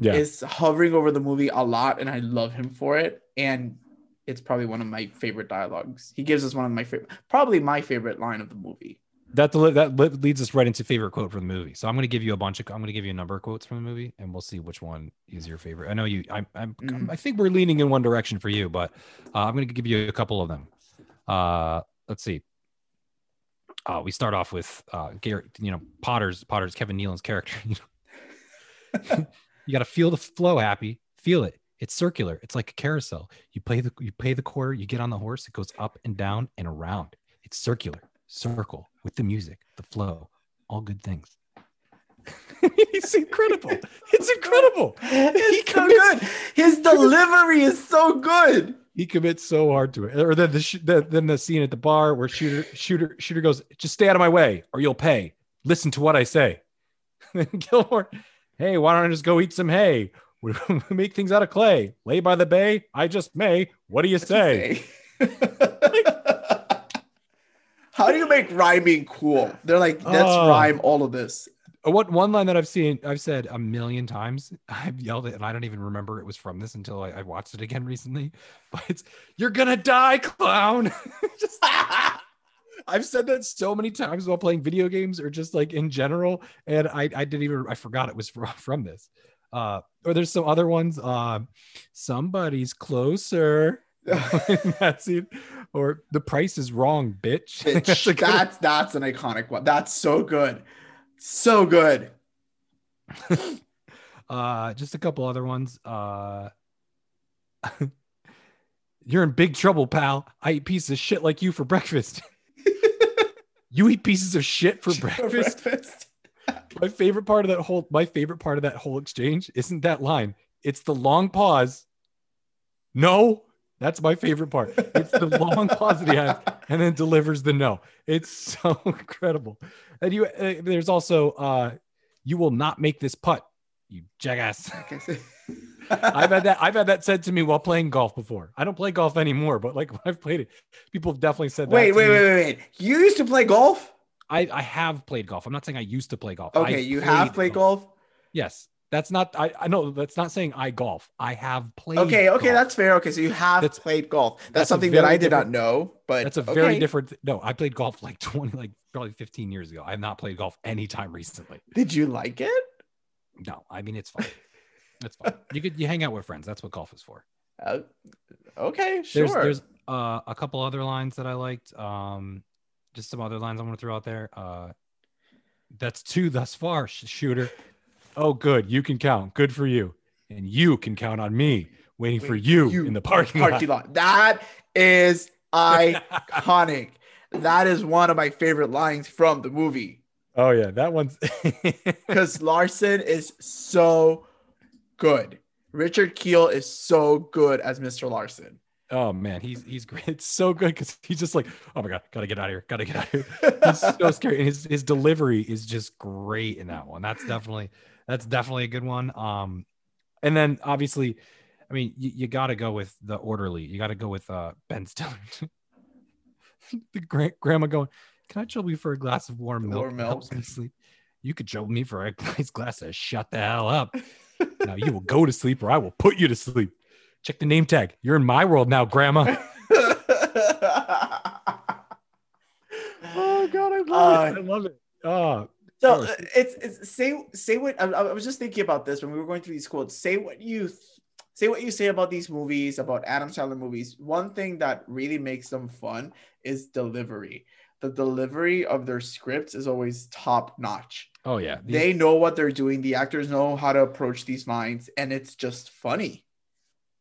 Yeah. is hovering over the movie a lot, and I love him for it. And it's probably one of my favorite dialogues. He gives us one of my favorite, probably my favorite line of the movie. That that leads us right into favorite quote from the movie. So I'm going to give you a bunch of, I'm going to give you a number of quotes from the movie, and we'll see which one is your favorite. I know you, I, I'm, mm. I think we're leaning in one direction for you, but uh, I'm going to give you a couple of them. Uh, let's see. Uh, we start off with uh, Garrett, you know, Potter's, Potter's Kevin Nealon's character. You know? You got to feel the flow, Happy. Feel it. It's circular. It's like a carousel. You pay the you pay the quarter, you get on the horse, it goes up and down and around. It's circular. Circle with the music, the flow, all good things. It's incredible. It's incredible. It's he commits, so good. His delivery is so good. He commits so hard to it. Or then the, sh- the then the scene at the bar where Shooter Shooter Shooter goes, "Just stay out of my way or you'll pay. Listen to what I say." Gilmore, "Hey, why don't I just go eat some hay? We make things out of clay. Lay by the bay. I just may. What do you say?" How do you make rhyming cool? They're like, let's uh, rhyme all of this. What one line that I've seen, I've said a million times. I've yelled it, and I don't even remember it was from this until I, I watched it again recently. But it's, "You're gonna die, clown." Just I've said that so many times while playing video games or just like in general. And I, I didn't even, I forgot it was from, from this. Uh, or there's some other ones. Uh, somebody's closer. That scene. Or "The price is wrong, bitch." bitch. that's, that's, that's an iconic one. That's so good. So good. uh, just a couple other ones. Uh, "You're in big trouble, pal. I eat pieces of shit like you for breakfast." You eat pieces of shit for breakfast. For breakfast. My favorite part of that whole my favorite part of that whole exchange isn't that line. It's the long pause. No, that's my favorite part. It's the long pause that he has, and then delivers the no. It's so incredible. And you, uh, there's also, uh, "You will not make this putt, you jackass." I've had that. I've had that said to me while playing golf before. I don't play golf anymore, but like when I've played it, people have definitely said that. Wait, wait, wait, wait, wait! You used to play golf? I I have played golf. I'm not saying I used to play golf. Okay, you have played golf. Yes, That's not, I, I know that's not saying I golf. I have played. Okay. Okay. Golf. That's fair. Okay. So you have that's, played golf. That's, that's something that I did not know, but that's a okay. very different. No, I played golf like twenty, like probably fifteen years ago. I have not played golf anytime recently. Did you like it? No, I mean, it's fun. It's fun. You could, you hang out with friends. That's what golf is for. Uh, okay. Sure. There's, there's uh, a couple other lines that I liked. Um, just some other lines I want to throw out there. Uh, that's two thus far, sh- shooter. Oh, good. You can count. Good for you. And you can count on me waiting Wait, for you, you in the parking, parking lot. lot. That is iconic. That is one of my favorite lines from the movie. Oh, yeah. That one's because Larson is so good. Richard Keel is so good as Mister Larson. Oh, man. He's he's great. It's so good because he's just like, oh, my God, got to get out of here. Got to get out of here. He's so scary. And his, his delivery is just great in that one. That's definitely... That's definitely a good one. Um, and then obviously, I mean, you, you got to go with the orderly. You got to go with uh, Ben Stiller. The gra- grandma going, "Can I trouble you for a glass of warm milk? Warm milk. Helps me sleep. You could trouble me for a nice glass of shut the hell up. Now you will go to sleep, or I will put you to sleep. Check the name tag. You're in my world now, Grandma." Oh God, I love uh, it. I love it. Oh. So uh, it's, it's say say what I, I was just thinking about this when we were going through these quotes. Say what you th- say what you say about these movies, about Adam Sandler movies. One thing that really makes them fun is delivery. The delivery of their scripts is always top notch. Oh yeah, these- they know what they're doing. The actors know how to approach these lines, and it's just funny.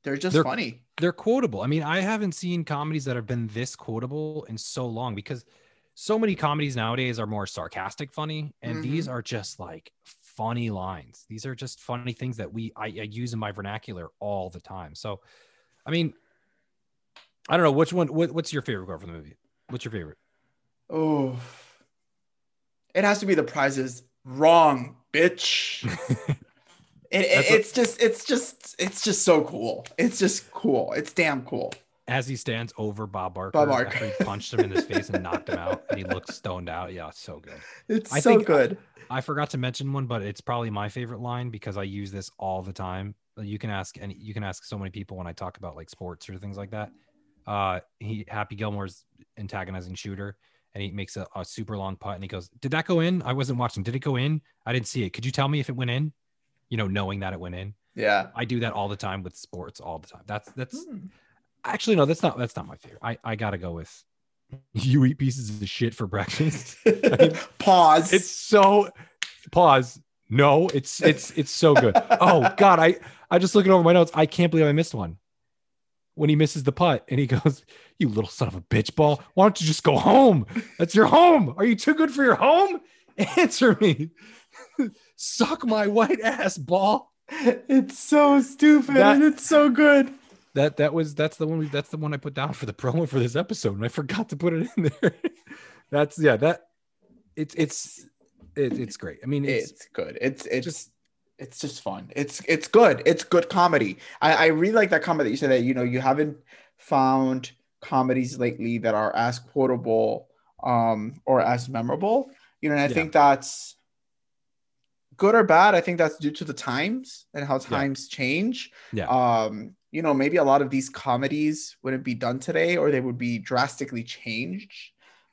They're just they're, funny. They're quotable. I mean, I haven't seen comedies that have been this quotable in so long because. So many comedies nowadays are more sarcastic funny, and mm-hmm. these are just like funny lines. These are just funny things that we I, I use in my vernacular all the time. So, I mean, I don't know which one. What, what's your favorite quote from the movie? What's your favorite? Oh, it has to be The Price Is Wrong, bitch. it, it, it's what... just, it's just, it's just so cool. It's just cool. It's damn cool. As he stands over Bob Barker, Bob Barker. After he punched him in his face and knocked him out, and he looks stoned out. Yeah, it's so good. It's I so think good. I, I forgot to mention one, but it's probably my favorite line because I use this all the time. You can ask any, you can ask so many people when I talk about like sports or things like that. Uh, he Happy Gilmore's antagonizing shooter, and he makes a, a super long putt, and he goes, "Did that go in? I wasn't watching. Did it go in? I didn't see it. Could you tell me if it went in?" You know, knowing that it went in. Yeah, I do that all the time with sports, all the time. That's that's. Hmm. Actually, no, that's not that's not my favorite. I, I gotta go with "You eat pieces of shit for breakfast." I mean, pause. It's so pause. No, it's it's it's so good. Oh God, I I just looking over my notes. I can't believe I missed one. When he misses the putt and he goes, "You little son of a bitch ball, why don't you just go home? That's your home. Are you too good for your home? Answer me. Suck my white ass ball." It's so stupid that, and it's so good. That that was that's the one we that's the one I put down for the promo for this episode, and I forgot to put it in there. That's yeah that it's it's it, it's great. I mean it's, it's good. It's it's just it's just fun. It's it's good. It's good comedy. I, I really like that comment that you said that you know you haven't found comedies lately that are as quotable um or as memorable. You know, and I yeah. think that's good or bad. I think that's due to the times and how times yeah. change. Yeah. Um. You know, maybe a lot of these comedies wouldn't be done today, or they would be drastically changed.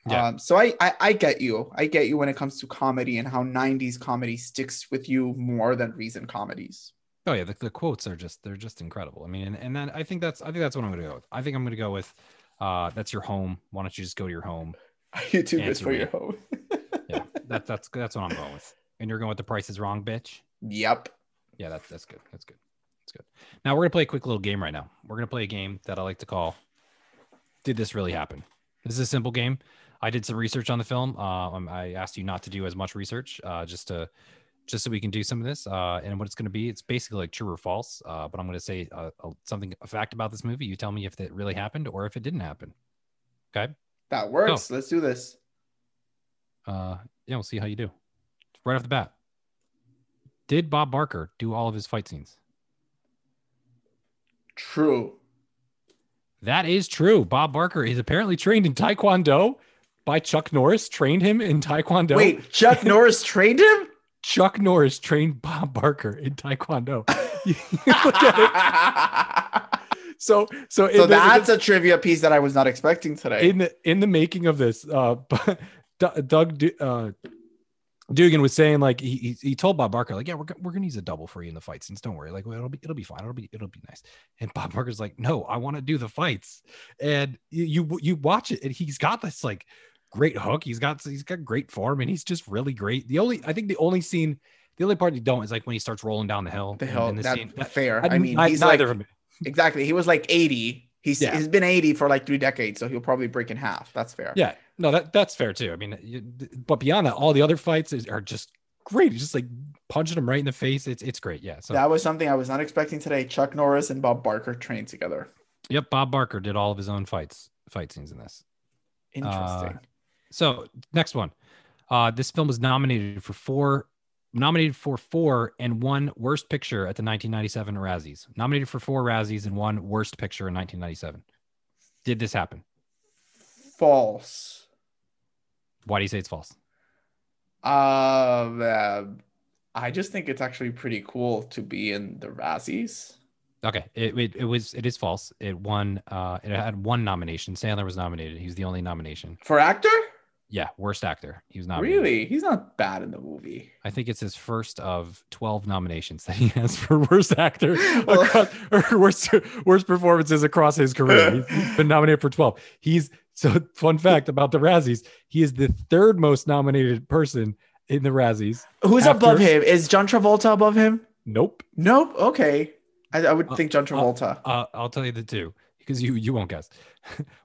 Yeah. Um, so I, I, I get you. I get you when it comes to comedy and how nineties comedy sticks with you more than recent comedies. Oh yeah, the, the quotes are just they're just incredible. I mean, and, and then I think that's I think that's what I'm going to go with. I think I'm going to go with uh, that's your home. Why don't you just go to your home? Are you too good for your home? Yeah, that's that's that's what I'm going with. And you're going with The Price Is Wrong, bitch. Yep. Yeah, that's that's good. That's good. Good. Now we're gonna play a quick little game right now. We're gonna play a game that I like to call "Did This Really Happen?" This is a simple game. I did some research on the film. Um, I asked you not to do as much research, uh, just to just so we can do some of this. Uh, and what it's gonna be, it's basically like true or false. Uh, but I'm gonna say uh, a, something, a fact about this movie. You tell me if it really happened or if it didn't happen. Okay. That works. Go. Let's do this. Uh, yeah, we'll see how you do. Right off the bat, did Bob Barker do all of his fight scenes? True. That is true. Bob Barker is apparently trained in Taekwondo by Chuck Norris, trained him in Taekwondo. Wait, Chuck Norris trained him? Chuck Norris trained Bob Barker in Taekwondo. You look at it. So, so, so the, that's the, a trivia piece that I was not expecting today. In the in the making of this, uh, Doug uh, Dugan was saying, like, he he told Bob Barker, like, yeah, we're we're gonna use a double for you in the fight scenes. Don't worry, like, it'll be it'll be fine. It'll be it'll be nice. And Bob Barker's like, no, I want to do the fights. And you you watch it, and he's got this like great hook. He's got he's got great form, and he's just really great. The only I think the only scene, the only part you don't is like when he starts rolling down the hill. The hill. That's fair. I, I mean, I, he's neither like, of them. Exactly. He was like eighty. He's yeah. he's been eighty for like three decades, so he'll probably break in half. That's fair. Yeah. No, that that's fair too. I mean, you, but beyond that, all the other fights is, are just great. He's just like punching him right in the face. It's it's great. Yeah. So that was something I was not expecting today. Chuck Norris and Bob Barker trained together. Yep. Bob Barker did all of his own fights, fight scenes in this. Interesting. Uh, so next one. Uh, this film was nominated for four. Nominated for four and one worst picture at the nineteen ninety-seven Razzies. Nominated for four Razzies and one worst picture in nineteen ninety-seven. Did this happen? False. Why do you say it's false? Uh, uh, I just think it's actually pretty cool to be in the Razzies. Okay, it it, it was it is false. It won. Uh, it had one nomination. Sandler was nominated. He was the only nomination for actor. Yeah, worst actor. He was nominated. Really? He's not bad in the movie. I think it's his first of twelve nominations that he has for worst actor, across, or worst worst performances across his career. He's, he's been nominated for twelve. He's so fun fact about the Razzies. He is the third most nominated person in the Razzies. Who's after, above him? Is John Travolta above him? Nope. Nope. Okay, I, I would uh, think John Travolta. Uh, uh, I'll tell you the two. Because you you won't guess.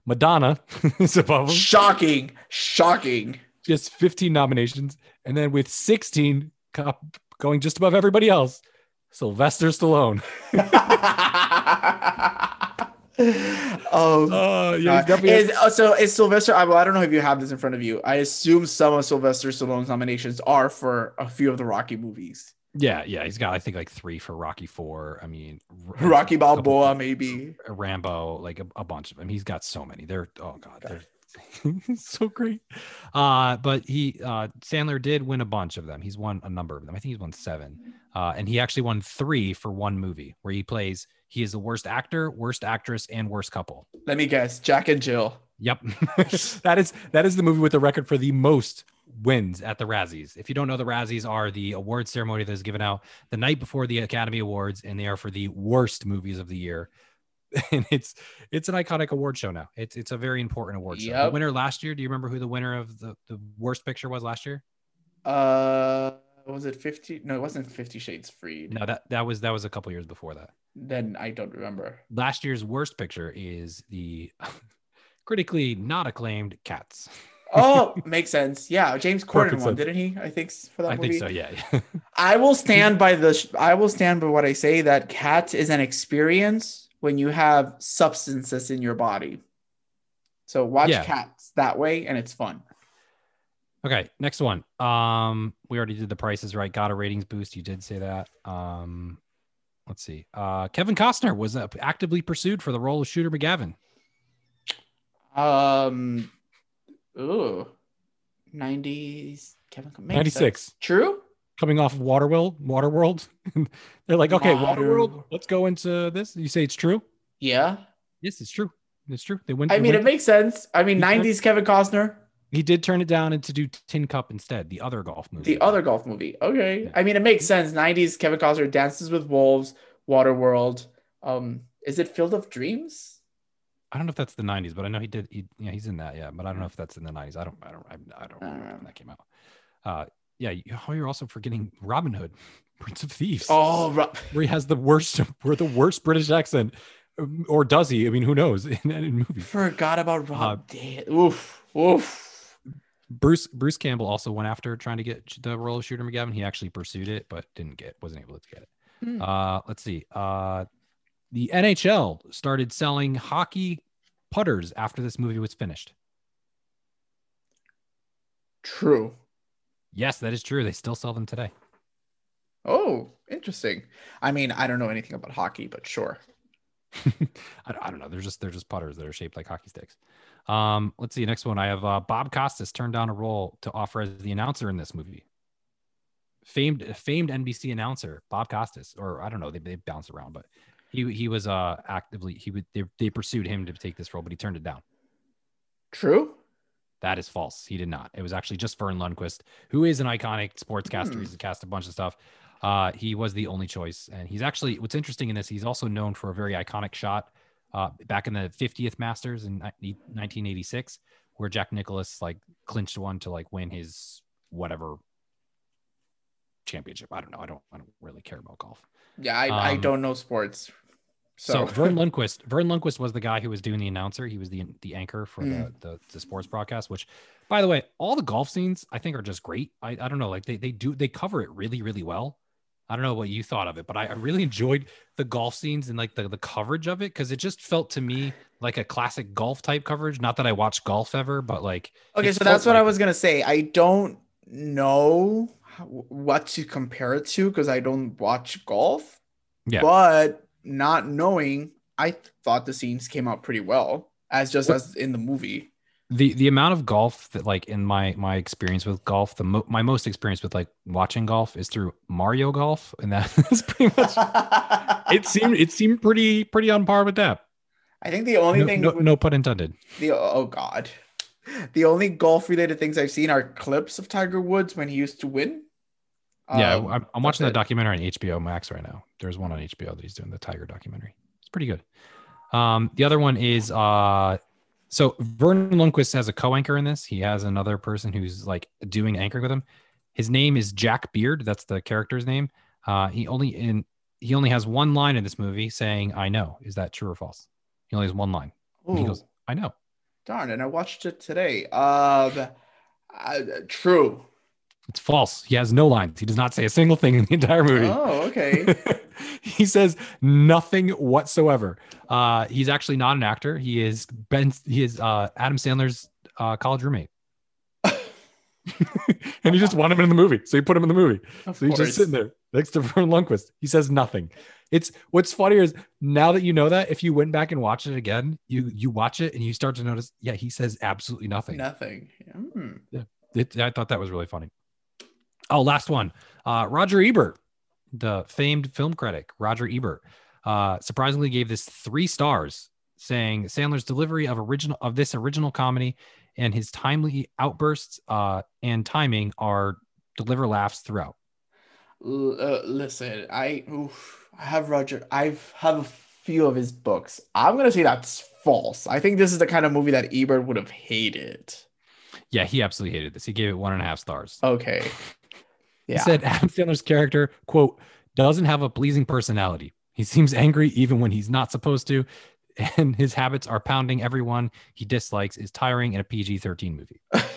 Madonna is above them. Shocking. Shocking. Just fifteen nominations. And then with sixteen going just above everybody else, Sylvester Stallone. Oh, uh, yeah, definitely is, a- so is Sylvester, I, well, I don't know if you have this in front of you. I assume some of Sylvester Stallone's nominations are for a few of the Rocky movies. Yeah, yeah, he's got I think like three for Rocky Four. I mean, Rocky Balboa, couple, maybe Rambo, like a, a bunch of them. He's got so many. They're oh god, god. They're so great. Uh, but he uh, Sandler did win a bunch of them. He's won a number of them. I think he's won seven, uh, and he actually won three for one movie where he plays. He is the worst actor, worst actress, and worst couple. Let me guess, Jack and Jill. Yep, that is that is the movie with the record for the most wins at the Razzies. If you don't know, the Razzies are the award ceremony that is given out the night before the Academy Awards, and they are for the worst movies of the year. And it's it's an iconic award show now. It's it's a very important award yep. show. The winner last year. Do you remember who the winner of the, the worst picture was last year? Uh, was it fifty? No, it wasn't Fifty Shades Freed. No, that that was that was a couple years before that. Then I don't remember. Last year's worst picture is the critically not acclaimed Cats. Oh, makes sense. Yeah, James Corden won, didn't he? I think for that I movie. I think so. Yeah. yeah. I will stand by the. Sh- I will stand by what I say. That Cats is an experience when you have substances in your body. So watch yeah. Cats that way, and it's fun. Okay, next one. Um, we already did The Price Is Right. Got a ratings boost. You did say that. Um, let's see. Uh, Kevin Costner was uh, actively pursued for the role of Shooter McGavin. Um. Ooh, nineties Kevin ninety-six. True. Coming off of Waterworld, Waterworld. They're like, okay, Water. Waterworld, let's go into this. You say it's true? Yeah. Yes, it's true. It's true. They went. I they mean, went. It makes sense. I mean, he nineties turned, Kevin Costner. He did turn it down and to do Tin Cup instead, the other golf movie. The other golf movie. Okay. Yeah. I mean, it makes sense. nineties Kevin Costner, Dances with Wolves, Waterworld. Um, is it Field of Dreams? I don't know if that's the nineties, but I know he did. He, yeah, he's in that. Yeah, but I don't know if that's in the nineties. I don't. I don't. I don't remember when that came out. Uh, yeah. Oh, you're also forgetting Robin Hood, Prince of Thieves. Oh, Rob- where he has the worst, where the worst British accent, or does he? I mean, who knows? In that movie, forgot about Rob. Uh, oof, oof. Bruce Bruce Campbell also went after trying to get the role of Shooter McGavin. He actually pursued it, but didn't get. Wasn't able to get it. Hmm. Uh, let's see. Uh, the N H L started selling hockey putters after this movie was finished. True. Yes, that is true. They still sell them today. Oh, interesting. I mean, I don't know anything about hockey, but sure. I don't know. They're just they're just putters that are shaped like hockey sticks. Um, let's see. Next one. I have uh, Bob Costas turned down a role to offer as the announcer in this movie. famed famed N B C announcer Bob Costas, or I don't know, they they bounced around, but he he was uh actively he would they, they pursued him to take this role, but he turned it down. True. That is false. He did not. It was actually just Vern Lundquist, who is an iconic sportscaster. Hmm. He's cast a bunch of stuff. Uh, he was the only choice. And he's actually, what's interesting in this, he's also known for a very iconic shot uh, back in the fiftieth Masters in nineteen eighty-six, where Jack Nicklaus like clinched one to like win his whatever championship. I don't know. I don't, I don't really care about golf. Yeah. I, um, I don't know sports. So, so Vern Lundquist, Vern Lundquist was the guy who was doing the announcer. He was the the anchor for mm. the, the the sports broadcast. Which, by the way, all the golf scenes I think are just great. I, I don't know, like they they do they cover it really really well. I don't know what you thought of it, but I, I really enjoyed the golf scenes and like the the coverage of it, because it just felt to me like a classic golf type coverage. Not that I watch golf ever, but like okay, so that's what like I was gonna say. I don't know what to compare it to because I don't watch golf. Yeah, but not knowing, I th- thought the scenes came out pretty well, as just as in the movie. The the amount of golf that like in my my experience with golf, the mo- my most experience with like watching golf is through Mario Golf, and that's pretty much. it seemed it seemed pretty pretty on par with that. I think the only no, thing no, with, no pun intended. The oh god, the only golf related things I've seen are clips of Tiger Woods when he used to win. Yeah, um, I'm, I'm watching that documentary on H B O Max right now. There's one on H B O that he's doing, the Tiger documentary. It's pretty good. Um, the other one is, uh, so Vern Lundquist has a co-anchor in this. He has another person who's like doing anchor with him. His name is Jack Beard. That's the character's name. Uh, he only in he only has one line in this movie saying, "I know." Is that true or false? He only has one line. He goes, "I know." Darn, and I watched it today. Uh, uh, true. It's false. He has no lines. He does not say a single thing in the entire movie. Oh, okay. He says nothing whatsoever. Uh, he's actually not an actor. He is Ben. He is uh, Adam Sandler's uh, college roommate. And he just wanted him in the movie, so he put him in the movie. Of so he's course. Just sitting there next to Vern Lundquist. He says nothing. It's what's funnier is now that you know that, if you went back and watched it again, you you watch it and you start to notice. Yeah, he says absolutely nothing. Nothing. Mm. Yeah, it, I thought that was really funny. Oh, last one. Uh, Roger Ebert, the famed film critic, Roger Ebert, uh, surprisingly gave this three stars, saying Sandler's delivery of original of this original comedy and his timely outbursts uh, and timing are deliver laughs throughout. Uh, listen, I, oof, I have Roger. I have a few of his books. I'm going to say that's false. I think this is the kind of movie that Ebert would have hated. Yeah, he absolutely hated this. He gave it one and a half stars. Okay. Yeah. He said Adam Sandler's character, quote, doesn't have a pleasing personality. He seems angry even when he's not supposed to. And his habits are pounding everyone he dislikes is tiring in a P G thirteen movie. That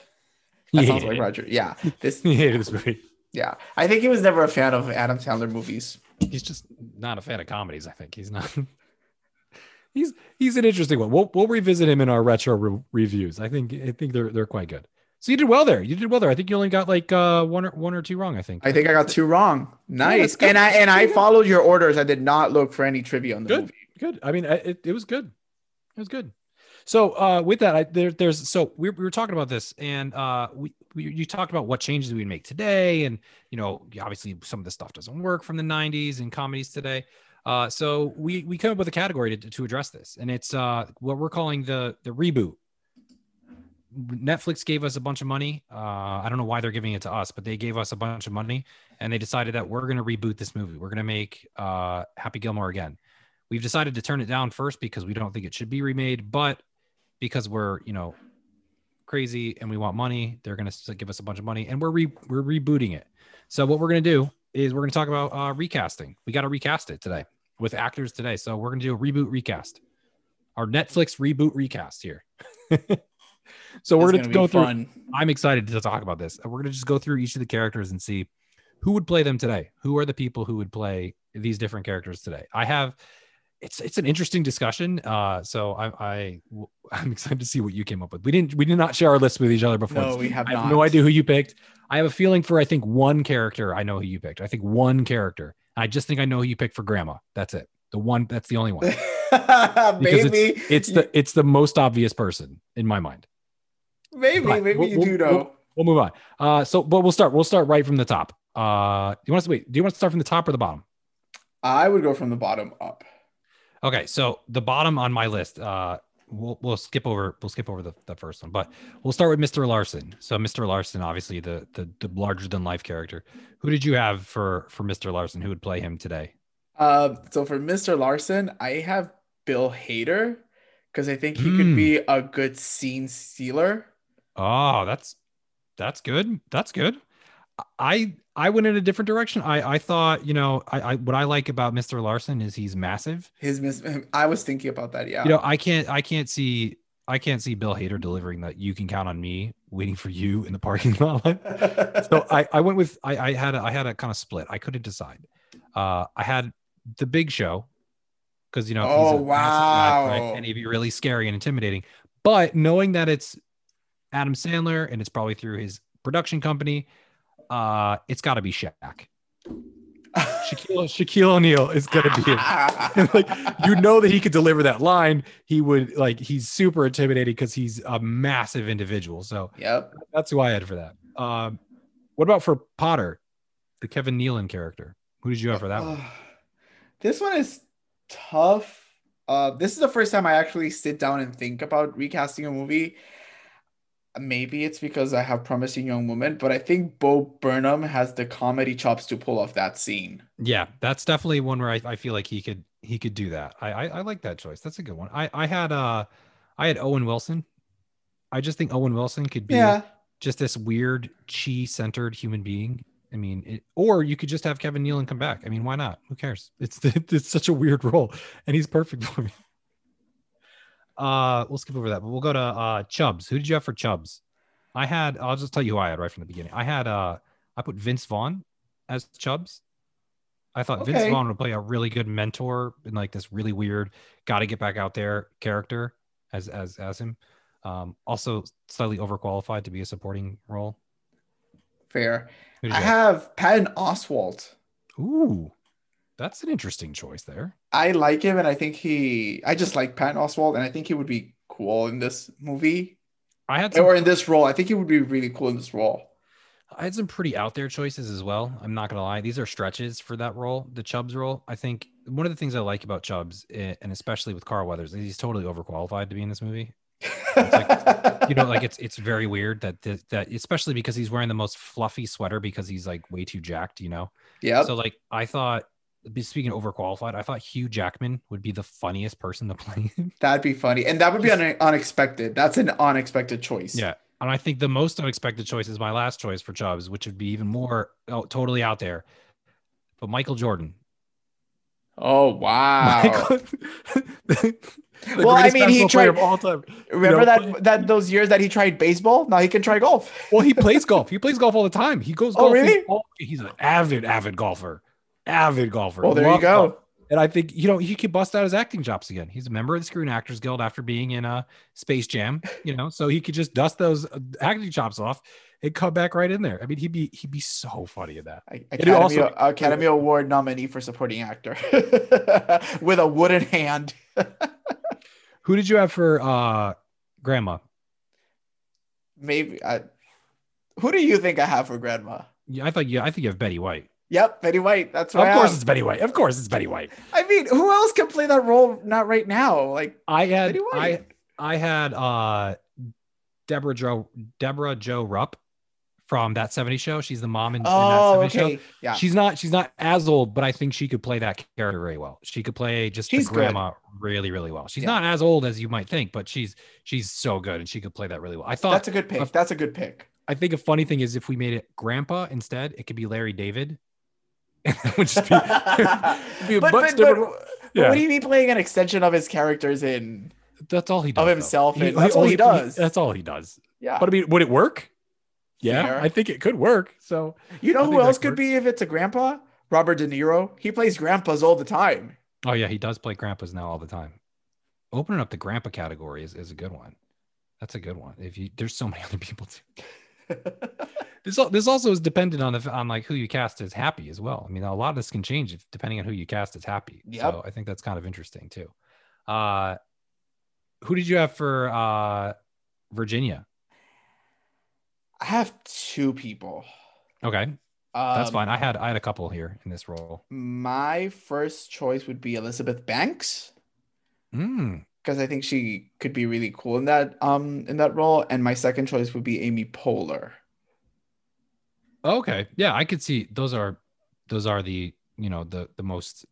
sounds like it. Roger. Yeah. This, he hated this movie. Yeah. I think he was never a fan of Adam Sandler movies. He's just not a fan of comedies. I think he's not. He's he's an interesting one. We'll, we'll revisit him in our retro re- reviews. I think I think they're they're quite good. So you did well there. You did well there. I think you only got like uh, one or one or two wrong. I think. I think I got two wrong. Nice. Yeah, and I and I followed your orders. I did not look for any trivia on the good. movie. Good. I mean, it, it was good. It was good. So uh, with that, I, there, there's so we, we were talking about this, and uh, we, we you talked about what changes we'd make today, and you know, obviously some of the stuff doesn't work from the nineties and comedies today. Uh, so we we come up with a category to to address this, and it's uh, what we're calling the the reboot. Netflix gave us a bunch of money. Uh, I don't know why they're giving it to us, but they gave us a bunch of money and they decided that we're going to reboot this movie. We're going to make uh, Happy Gilmore again. We've decided to turn it down first because we don't think it should be remade, but because we're, you know, crazy and we want money, they're going to give us a bunch of money and we're re- we're rebooting it. So what we're going to do is we're going to talk about uh, recasting. We got to recast it today with actors today. So we're going to do a reboot recast. Our Netflix reboot recast here. So we're going to go through, fun. I'm excited to talk about this. We're going to just go through each of the characters and see who would play them today. Who are the people who would play these different characters today? I have, it's it's an interesting discussion. Uh, so I, I, I'm excited to see what you came up with. We didn't, we did not share our list with each other before. No, we have I have not. No idea who you picked. I have a feeling for, I think one character, I know who you picked. I think one character. I just think I know who you picked for Grandma. That's it. The one, that's the only one. Maybe it's, it's the it's the most obvious person in my mind. Maybe, but maybe we'll, you we'll, do know. We'll, we'll move on. Uh, so, but we'll start. We'll start right from the top. Uh, you want us to wait? Do you want us to start from the top or the bottom? I would go from the bottom up. Okay, so the bottom on my list. Uh, we'll we'll skip over we'll skip over the, the first one, but we'll start with Mister Larson. So Mister Larson, obviously the the, the larger than life character. Who did you have for for Mister Larson? Who would play him today? Uh, so for Mister Larson, I have Bill Hader because I think he mm. could be a good scene stealer. Oh, that's that's good. That's good. I I went in a different direction. I I thought, you know, I, I what I like about Mister Larson is he's massive. His mis- I was thinking about that. Yeah. You know, I can't I can't see I can't see Bill Hader delivering that. You can count on me, waiting for you in the parking lot. So I, I went with I I had a, I had a kind of split. I couldn't decide. Uh, I had The Big Show because, you know, oh, he's a wow. massive guy, right? And he'd be really scary and intimidating. But knowing that it's Adam Sandler and it's probably through his production company, uh, it's got to be Shaq. Shaquille, Shaquille O'Neal is going to be him. Like, you know that he could deliver that line. He would, like, he's super intimidating because he's a massive individual. So yep. that's who I had for that. Um, what about for Potter, the Kevin Nealon character? Who did you have for that uh, one? This one is tough. Uh, this is the first time I actually sit down and think about recasting a movie. Maybe it's because I have Promising Young Woman, but I think Bo Burnham has the comedy chops to pull off that scene. Yeah, that's definitely one where I, I feel like he could he could do that. I, I I like that choice. That's a good one. I I had uh I had Owen Wilson. I just think Owen Wilson could be yeah. just this weird chi centered human being. I mean, it, or you could just have Kevin Nealon come back. I mean, why not? Who cares? It's it's such a weird role, and he's perfect for me. Uh, we'll skip over that, but we'll go to uh, Chubbs. Who did you have for Chubbs? I had, I'll just tell you who I had right from the beginning. I had, uh, I put Vince Vaughn as Chubbs. I thought okay. Vince Vaughn would play a really good mentor in like this really weird, got to get back out there character as as as him. Um, also slightly overqualified to be a supporting role. Fair. I have? have Patton Oswalt. Ooh. That's an interesting choice there. I like him, and I think he... I just like Patton Oswalt, and I think he would be cool in this movie. I had some, Or in this role. I think he would be really cool in this role. I had some pretty out-there choices as well. I'm not going to lie. These are stretches for that role, the Chubbs role. I think one of the things I like about Chubbs, and especially with Carl Weathers, is he's totally overqualified to be in this movie. It's like, you know, like it's it's very weird that this, that especially because he's wearing the most fluffy sweater because he's like way too jacked, you know? Yeah. So like I thought... Speaking of overqualified, I thought Hugh Jackman would be the funniest person to play him. That'd be funny. And that would be un- unexpected. That's an unexpected choice. Yeah. And I think the most unexpected choice is my last choice for Chubbs, which would be even more oh, totally out there. But Michael Jordan. Oh, wow. Michael, the, the well, I mean, he tried of all time. Remember you know, that play, that those years that he tried baseball? Now he can try golf. Well, he plays golf. He plays golf all the time. He goes golfing. Oh, really? All, he's an avid, avid golfer. Avid golfer. Well, there Love you go. Golf. And I think, you know, he could bust out his acting chops again. He's a member of the Screen Actors Guild after being in a Space Jam, you know, so he could just dust those acting chops off and come back right in there. I mean, he'd be he'd be so funny in that. Academy, also, Academy Award nominee for supporting actor with a wooden hand. Who did you have for uh, Grandma? Maybe. I, who do you think I have for Grandma? Yeah, I thought yeah, I think you have Betty White. Yep, Betty White. That's right. Of course it's Betty White. Of course it's Betty White. I mean, who else can play that role? Not right now. Like I had, Betty White. I, I had uh, Deborah Jo Deborah Jo Rupp from That seventies Show. She's the mom in, oh, in That seventies okay. Show. Yeah. She's not. She's not as old, but I think she could play that character really well. She could play just she's the grandma good. really, really well. She's yeah. not as old as you might think, but she's she's so good, and she could play that really well. I thought that's a good pick. Uh, that's a good pick. I think a funny thing is if we made it Grandpa instead, it could be Larry David. And that would just be, be a but, much but, different. But, yeah. but would he be playing an extension of his characters in? That's all he does. Of himself. He, and that's he, all he, he does. He, that's all he does. Yeah. But I mean, would it work? Yeah, Fair. I think it could work. So you know who else could work. be if it's a grandpa? Robert De Niro. He plays grandpas all the time. Oh yeah, he does play grandpas now all the time. Opening up the grandpa category is, is a good one. That's a good one. If you, there's so many other people too. this this also is dependent on the on like who you cast as Happy as well. I mean, a lot of this can change if, depending on who you cast as Happy. Yep. So I think that's kind of interesting too. Uh, who did you have for uh, Virginia? I have two people. Okay, Um, That's fine. I had I had a couple here in this role. My first choice would be Elizabeth Banks, because mm. I think she could be really cool in that um in that role. And my second choice would be Amy Poehler. Okay, yeah, I could see those are those are the you know the the most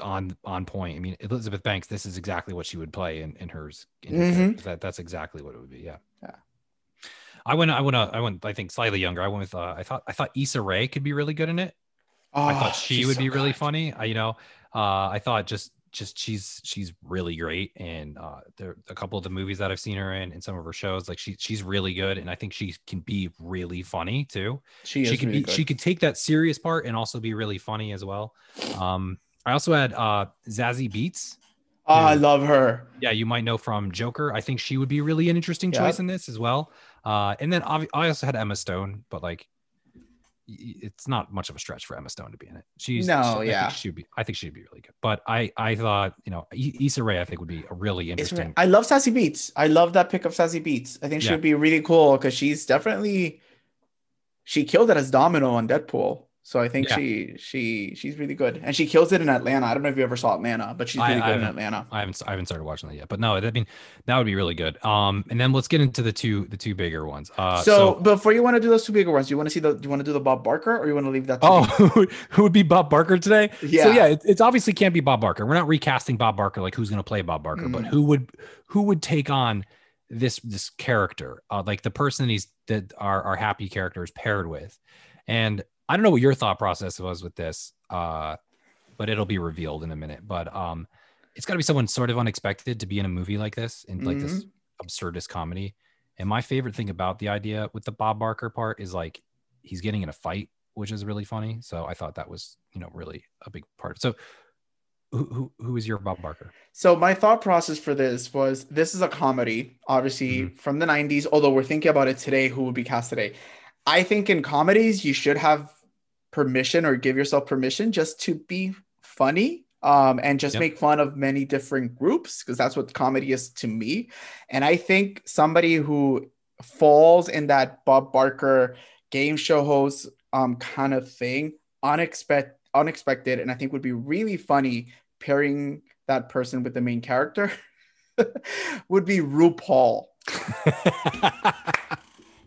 on on point. I mean, Elizabeth Banks, this is exactly what she would play in in hers. In mm-hmm. her, that that's exactly what it would be. Yeah. Yeah. I went. I went. Uh, I went. I think slightly younger. I went with. Uh, I thought. I thought Issa Rae could be really good in it. Oh, I thought she would so be good. really funny. I, you know. Uh, I thought just. Just she's. She's really great, and uh, there a couple of the movies that I've seen her in, and some of her shows. Like she. She's really good, and I think she can be really funny too. She. Is she could really be. Good. She could take that serious part and also be really funny as well. Um. I also had uh Zazie Beetz. Oh, who, I love her. Yeah, you might know from Joker. I think she would be really an interesting yeah. choice in this as well. Uh, and then I also had Emma Stone, but like, it's not much of a stretch for Emma Stone to be in it. She's no, she, yeah. I think she'd be. I think she'd be really good. But I, I thought, you know, Issa Rae, I think would be a really interesting. I love Zazie Beetz. I love that pick of Zazie Beetz. I think she yeah. would be really cool because she's definitely, she killed it as Domino on Deadpool. So I think yeah. she, she, she's really good, and she kills it in Atlanta. I don't know if you ever saw Atlanta, but she's really I, I good in Atlanta. I haven't, I haven't started watching that yet, but no, I mean, that would be really good. Um, and then let's get into the two, the two bigger ones. Uh, so, so before you want to do those two bigger ones, do you want to see the, do you want to do the Bob Barker, or you want to leave that? To oh, who would be Bob Barker today? Yeah. So yeah, it, it's obviously can't be Bob Barker. We're not recasting Bob Barker. Like who's going to play Bob Barker, mm-hmm. but who would, who would take on this, this character? Uh, like the person he's that our, our happy character is paired with. And I don't know what your thought process was with this, uh, but it'll be revealed in a minute. But um, it's got to be someone sort of unexpected to be in a movie like this, in like mm-hmm. this absurdist comedy. And my favorite thing about the idea with the Bob Barker part is like he's getting in a fight, which is really funny. So I thought that was, you know, really a big part. So who who, who is your Bob Barker? So my thought process for this was this is a comedy, obviously mm-hmm. from the nineties, although we're thinking about it today, who would be cast today? I think in comedies, you should have permission or give yourself permission just to be funny um, and just yep. make fun of many different groups, because that's what comedy is to me. And I think somebody who falls in that Bob Barker game show host um, kind of thing, unexpected, unexpected, and I think would be really funny pairing that person with the main character would be RuPaul.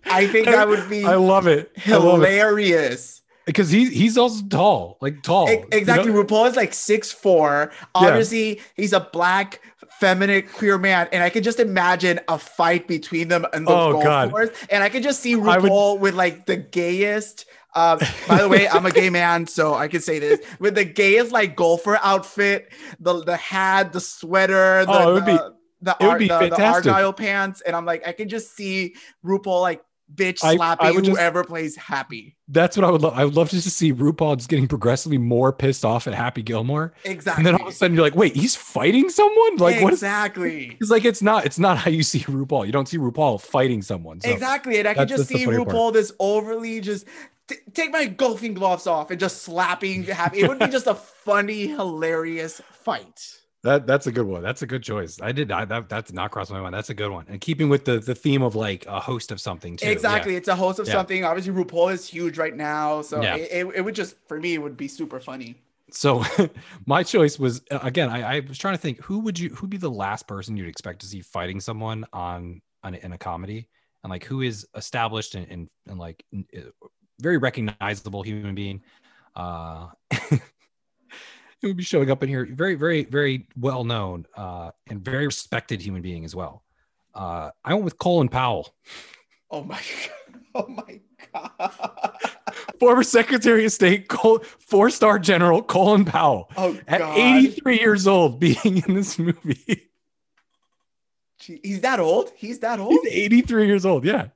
I think that would be I love it. hilarious. Because he, he's also tall, like tall. E- exactly. You know? RuPaul is like six foot four. Obviously, yeah. he's a black, feminine, queer man. And I could just imagine a fight between them and the oh, golf God. course. And I could just see RuPaul would... with like the gayest. Uh, by the way, I'm a gay man, so I can say this. With the gayest like golfer outfit, the, the hat, the sweater, the, oh, it would the, be, the, it would be the, the Argyle pants. And I'm like, I could just see RuPaul like, bitch slapping I, I whoever just, plays Happy. That's what I would love. I would love just to see RuPaul just getting progressively more pissed off at Happy Gilmore. Exactly. And then all of a sudden you're like, wait, he's fighting someone? Like what? Exactly. He's like, it's not, it's not how you see RuPaul. You don't see RuPaul fighting someone. So exactly. And I can just see RuPaul part. this overly just t- take my golfing gloves off and just slapping Happy. It would be just a funny, hilarious fight. That that's a good one. That's a good choice. I did not, that, that did not cross my mind. That's a good one. And keeping with the, the theme of like a host of something too. Exactly. Yeah. It's a host of yeah. something. Obviously RuPaul is huge right now. So yeah. it, it, it would just, for me, it would be super funny. So my choice was, again, I, I was trying to think who would you, who'd be the last person you'd expect to see fighting someone on, on in a comedy, and like who is established and, and, and like very recognizable human being. Uh, It would be showing up in here. Very, very, very well-known uh, and very respected human being as well. Uh, I went with Colin Powell. Oh, my God. Oh, my God. Former Secretary of State, Col- four-star general Colin Powell. Oh, at God. eighty-three years old being in this movie. Gee, he's that old? He's that old? He's eighty-three years old, yeah.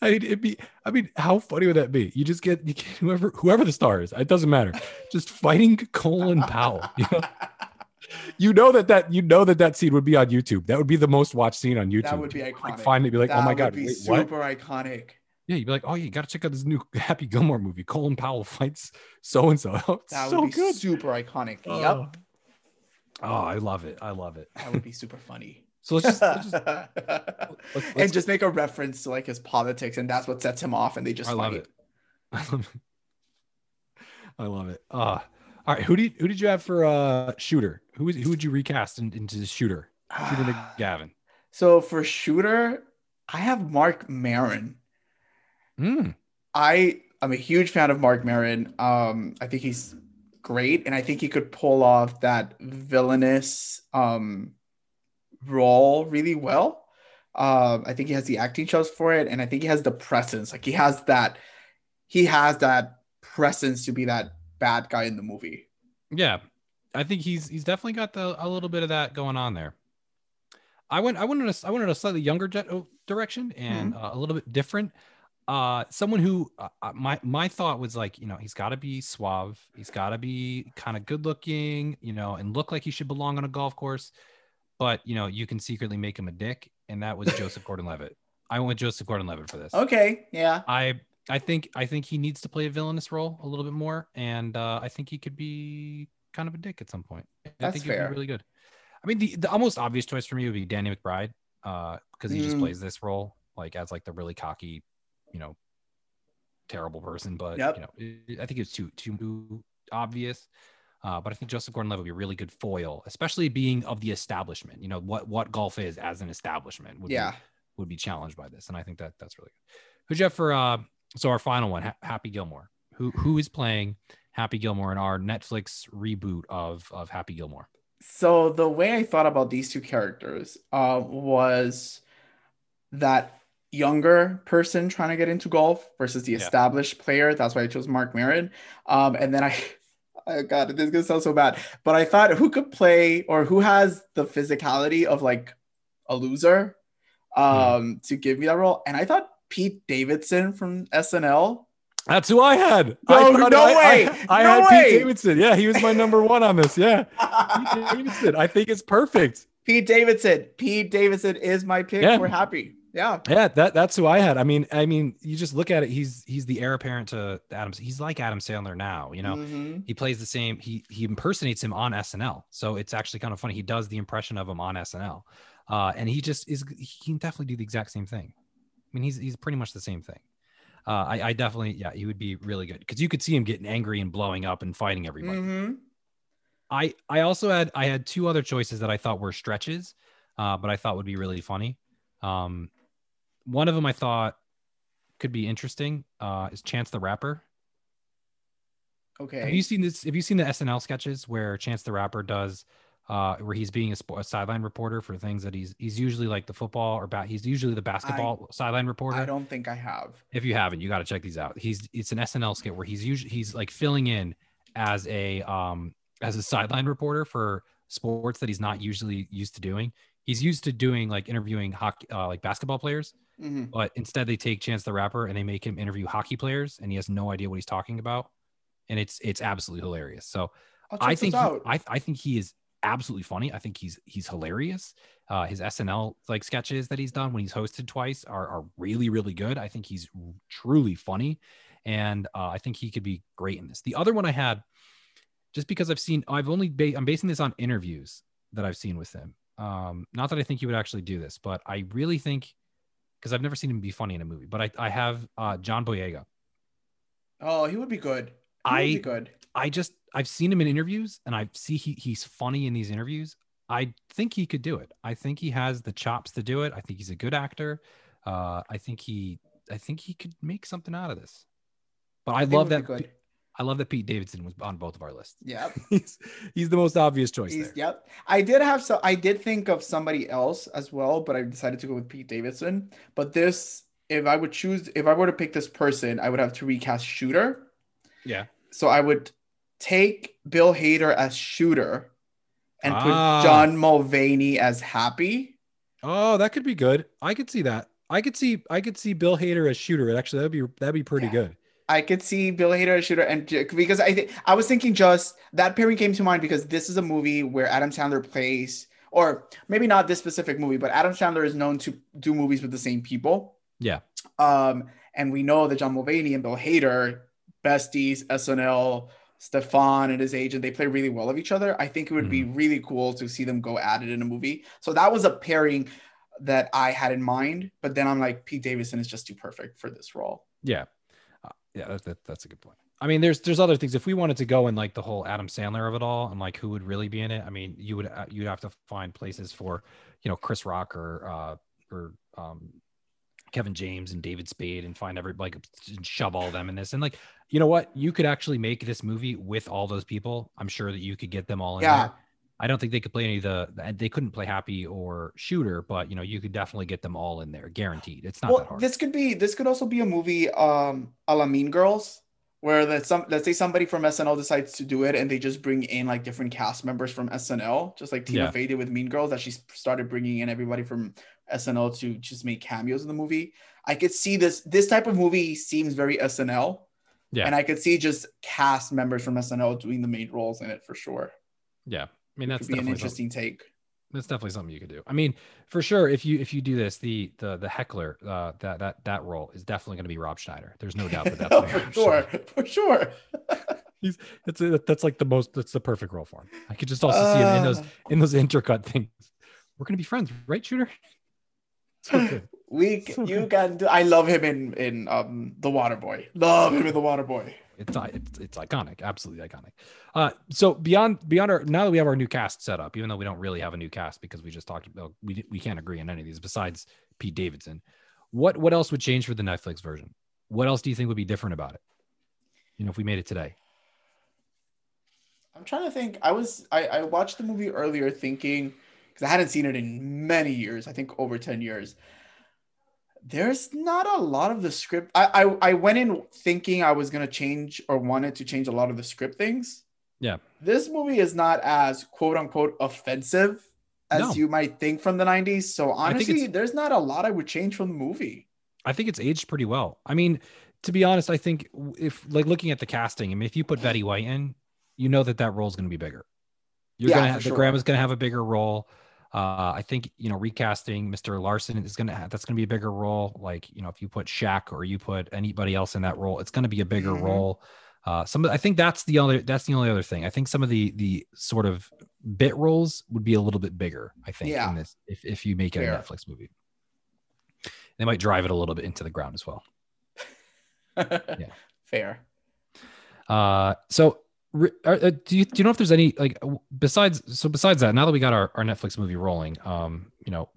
I mean, it'd be, I mean, how funny would that be? You just get, you get whoever whoever the star is. It doesn't matter. Just fighting Colin Powell. You know, you know that that you know that that scene would be on YouTube. That would be the most watched scene on YouTube. That would be iconic. Like, finally, be like, that oh my God, would be wait, super what? iconic. Yeah, you'd be like, oh, you got to check out this new Happy Gilmore movie. Colin Powell fights so and so. That so would be good. Super iconic. Oh. Yep. Oh, I love it. I love it. That would be super funny. So let's just, let's just let's, let's and just make a reference to like his politics, and that's what sets him off. And they just I love it. I love it. I love it. Uh, all right. Who did who did you have for uh, Shooter? Who is who would you recast in, into Shooter? Shooter McGavin. So for Shooter, I have Mark Maron. Mm. I I'm a huge fan of Mark Maron. Um, I think he's great, and I think he could pull off that villainous um, role really well. Uh, I think he has the acting chops for it, and I think he has the presence. Like he has that, he has that presence to be that bad guy in the movie. Yeah, I think he's he's definitely got the a little bit of that going on there. I went I wanted a, I wanted a slightly younger direction and mm-hmm. uh, a little bit different. Uh, someone who uh, my my thought was like, you know, he's got to be suave. He's got to be kind of good looking, you know, and look like he should belong on a golf course. But, you know, you can secretly make him a dick. And that was Joseph Gordon-Levitt. I went with Joseph Gordon-Levitt for this. Okay. Yeah. I I think I think he needs to play a villainous role a little bit more. And uh, I think he could be kind of a dick at some point. I That's think fair. He'd be really good. I mean, the, the almost obvious choice for me would be Danny McBride because uh, he mm. just plays this role like as like the really cocky, you know, terrible person, but yep. you know, it, I think it's too too obvious. Uh, but I think Joseph Gordon-Levitt would be a really good foil, especially being of the establishment. You know what what golf is as an establishment would yeah. be, would be challenged by this, and I think that that's really good. Who'd you have for uh, so our final one, ha- Happy Gilmore? Who who is playing Happy Gilmore in our Netflix reboot of of Happy Gilmore? So the way I thought about these two characters uh, was that younger person trying to get into golf versus the yeah. established player. That's why I chose Mark Maron. Um, and then I, I got it. This is going to sound so bad, but I thought who could play or who has the physicality of like a loser um, yeah. to give me that role. And I thought Pete Davidson from S N L. That's who I had. No, I no I, way. I, I, I no had way. Pete Davidson. Yeah. He was my number one on this. Yeah. Pete Davidson. I think it's perfect. Pete Davidson. Pete Davidson is my pick. Yeah. We're happy. Yeah. Yeah. That, that's who I had. I mean, I mean, you just look at it. He's, he's the heir apparent to Adam. He's like Adam Sandler now, you know, mm-hmm. he plays the same, he, he impersonates him on S N L. So it's actually kind of funny. He does the impression of him on S N L. Uh, and he just is, he can definitely do the exact same thing. I mean, he's, he's pretty much the same thing. Uh, I, I definitely, yeah, he would be really good. Cause you could see him getting angry and blowing up and fighting everybody. Mm-hmm. I, I also had, I had two other choices that I thought were stretches, uh, but I thought would be really funny. Um, one of them I thought could be interesting uh, is Chance the Rapper. Okay. Have you seen this? Have you seen the S N L sketches where Chance the Rapper does, uh, where he's being a, sp- a sideline reporter for things that he's he's usually like the football or bat. He's usually the basketball I, sideline reporter. I don't think I have. If you haven't, you got to check these out. He's it's an S N L skit where he's usually he's like filling in as a um as a sideline reporter for sports that he's not usually used to doing. He's used to doing like interviewing hockey, uh, like basketball players, mm-hmm. but instead they take Chance the Rapper and they make him interview hockey players, and he has no idea what he's talking about, and it's it's absolutely hilarious. So I think he, I I think he is absolutely funny. I think he's he's hilarious. Uh, his S N L like sketches that he's done when he's hosted twice are are really really good. I think he's truly funny, and uh, I think he could be great in this. The other one I had, just because I've seen, I've only ba- I'm basing this on interviews that I've seen with him. Um, not that I think he would actually do this, but I really think, because I've never seen him be funny in a movie, but I, I have uh, John Boyega. Oh, he would be good. He I would be good. I just I've seen him in interviews, and I see he he's funny in these interviews. I think he could do it. I think he has the chops to do it. I think he's a good actor. Uh, I think he I think he could make something out of this. But I, I love that. Good. I love that Pete Davidson was on both of our lists. Yep. he's, he's the most obvious choice he's, there. Yep. I did have so I did think of somebody else as well, but I decided to go with Pete Davidson. But this, if I would choose, if I were to pick this person, I would have to recast Shooter. Yeah. So I would take Bill Hader as Shooter and ah. put John Mulvaney as Happy. Oh, that could be good. I could see that. I could see I could see Bill Hader as Shooter. Actually, that'd be that'd be pretty yeah. good. I could see Bill Hader as Shooter, and because I think I was thinking just that pairing came to mind because this is a movie where Adam Sandler plays, or maybe not this specific movie, but Adam Sandler is known to do movies with the same people. Yeah. Um, and we know that John Mulvaney and Bill Hader, besties, S N L, Stefan and his agent, they play really well of each other. I think it would mm. be really cool to see them go at it in a movie. So that was a pairing that I had in mind, but then I'm like, Pete Davidson is just too perfect for this role. Yeah. Yeah, that, that, that's a good point. I mean, there's there's other things. If we wanted to go in like the whole Adam Sandler of it all and like who would really be in it, I mean, you would you'd have to find places for, you know, Chris Rock or uh, or um, Kevin James and David Spade and find every like shove all of them in this. And like, you know what, you could actually make this movie with all those people. I'm sure that you could get them all in yeah. there. I don't think they could play any of the, they couldn't play Happy or Shooter, but you know, you could definitely get them all in there. Guaranteed. It's not well, that hard. This could be, this could also be a movie um, a la Mean Girls, where that some, let's say somebody from S N L decides to do it and they just bring in like different cast members from S N L, just like Tina yeah. Fey did with Mean Girls, that she started bringing in everybody from S N L to just make cameos in the movie. I could see this, this type of movie seems very S N L. Yeah. And I could see just cast members from S N L doing the main roles in it for sure. Yeah. I mean, that's be an interesting take. That's definitely something you could do. I mean, for sure, if you if you do this, the the the heckler uh, that that that role is definitely going to be Rob Schneider. There's no doubt that that's no, for, sure, for sure, for sure. He's it's a, that's like the most that's the perfect role for him. I could just also uh, see him in those in those intercut things. We're gonna be friends, right, Shooter? So we so you good. Can do. I love him in in um The Water Boy. Love him in The Water Boy. It's, it's it's iconic, absolutely iconic. Uh, so beyond beyond our now that we have our new cast set up, even though we don't really have a new cast because we just talked about we we can't agree on any of these besides Pete Davidson. What what else would change for the Netflix version? What else do you think would be different about it? You know, if we made it today. I'm trying to think. I was I, I watched the movie earlier, thinking because I hadn't seen it in many years. I think over ten years. There's not a lot of the script. I, I I went in thinking I was gonna change or wanted to change a lot of the script things. Yeah. This movie is not as quote unquote offensive as no. you might think from the nineties. So honestly, there's not a lot I would change from the movie. I think it's aged pretty well. I mean, to be honest, I think if like looking at the casting, I mean, if you put Betty White in, you know that that role is gonna be bigger. You're yeah, gonna have, sure. the grandma's gonna have a bigger role. Uh, I think, you know, recasting Mister Larson is going to have, that's going to be a bigger role. Like, you know, if you put Shaq or you put anybody else in that role, it's going to be a bigger mm-hmm. role. Uh, some, I think that's the only, that's the only other thing. I think some of the, the sort of bit roles would be a little bit bigger. I think yeah. in this, if, if you make it Fair. a Netflix movie, they might drive it a little bit into the ground as well. yeah. Fair. Uh, so Do you, do you know if there's any like besides so besides that now that we got our, our Netflix movie rolling um you know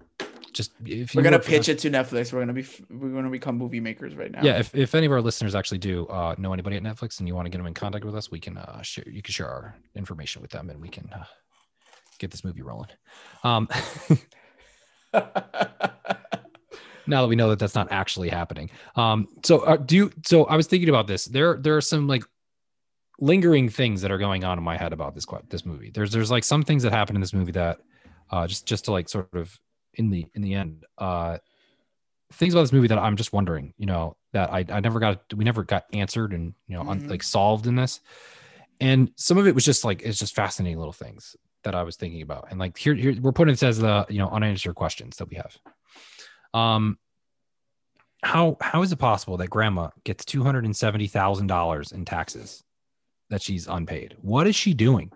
just if you we're gonna pitch it to Netflix we're gonna be we're gonna become movie makers right now yeah if, if any of our listeners actually do uh know anybody at Netflix and you want to get them in contact with us we can uh share you can share our information with them and we can uh, get this movie rolling um now that we know that that's not actually happening um so uh, do you so I was thinking about this there there are some like lingering things that are going on in my head about this this movie. There's there's like some things that happen in this movie that uh, just just to like sort of in the in the end uh, things about this movie that I'm just wondering, you know, that I I never got we never got answered and you know mm-hmm. un, like solved in this. And some of it was just like it's just fascinating little things that I was thinking about. And like here here we're putting this as the you know unanswered questions that we have. Um, how how is it possible that Grandma gets two hundred seventy thousand dollars in taxes? That she's unpaid. What is she doing?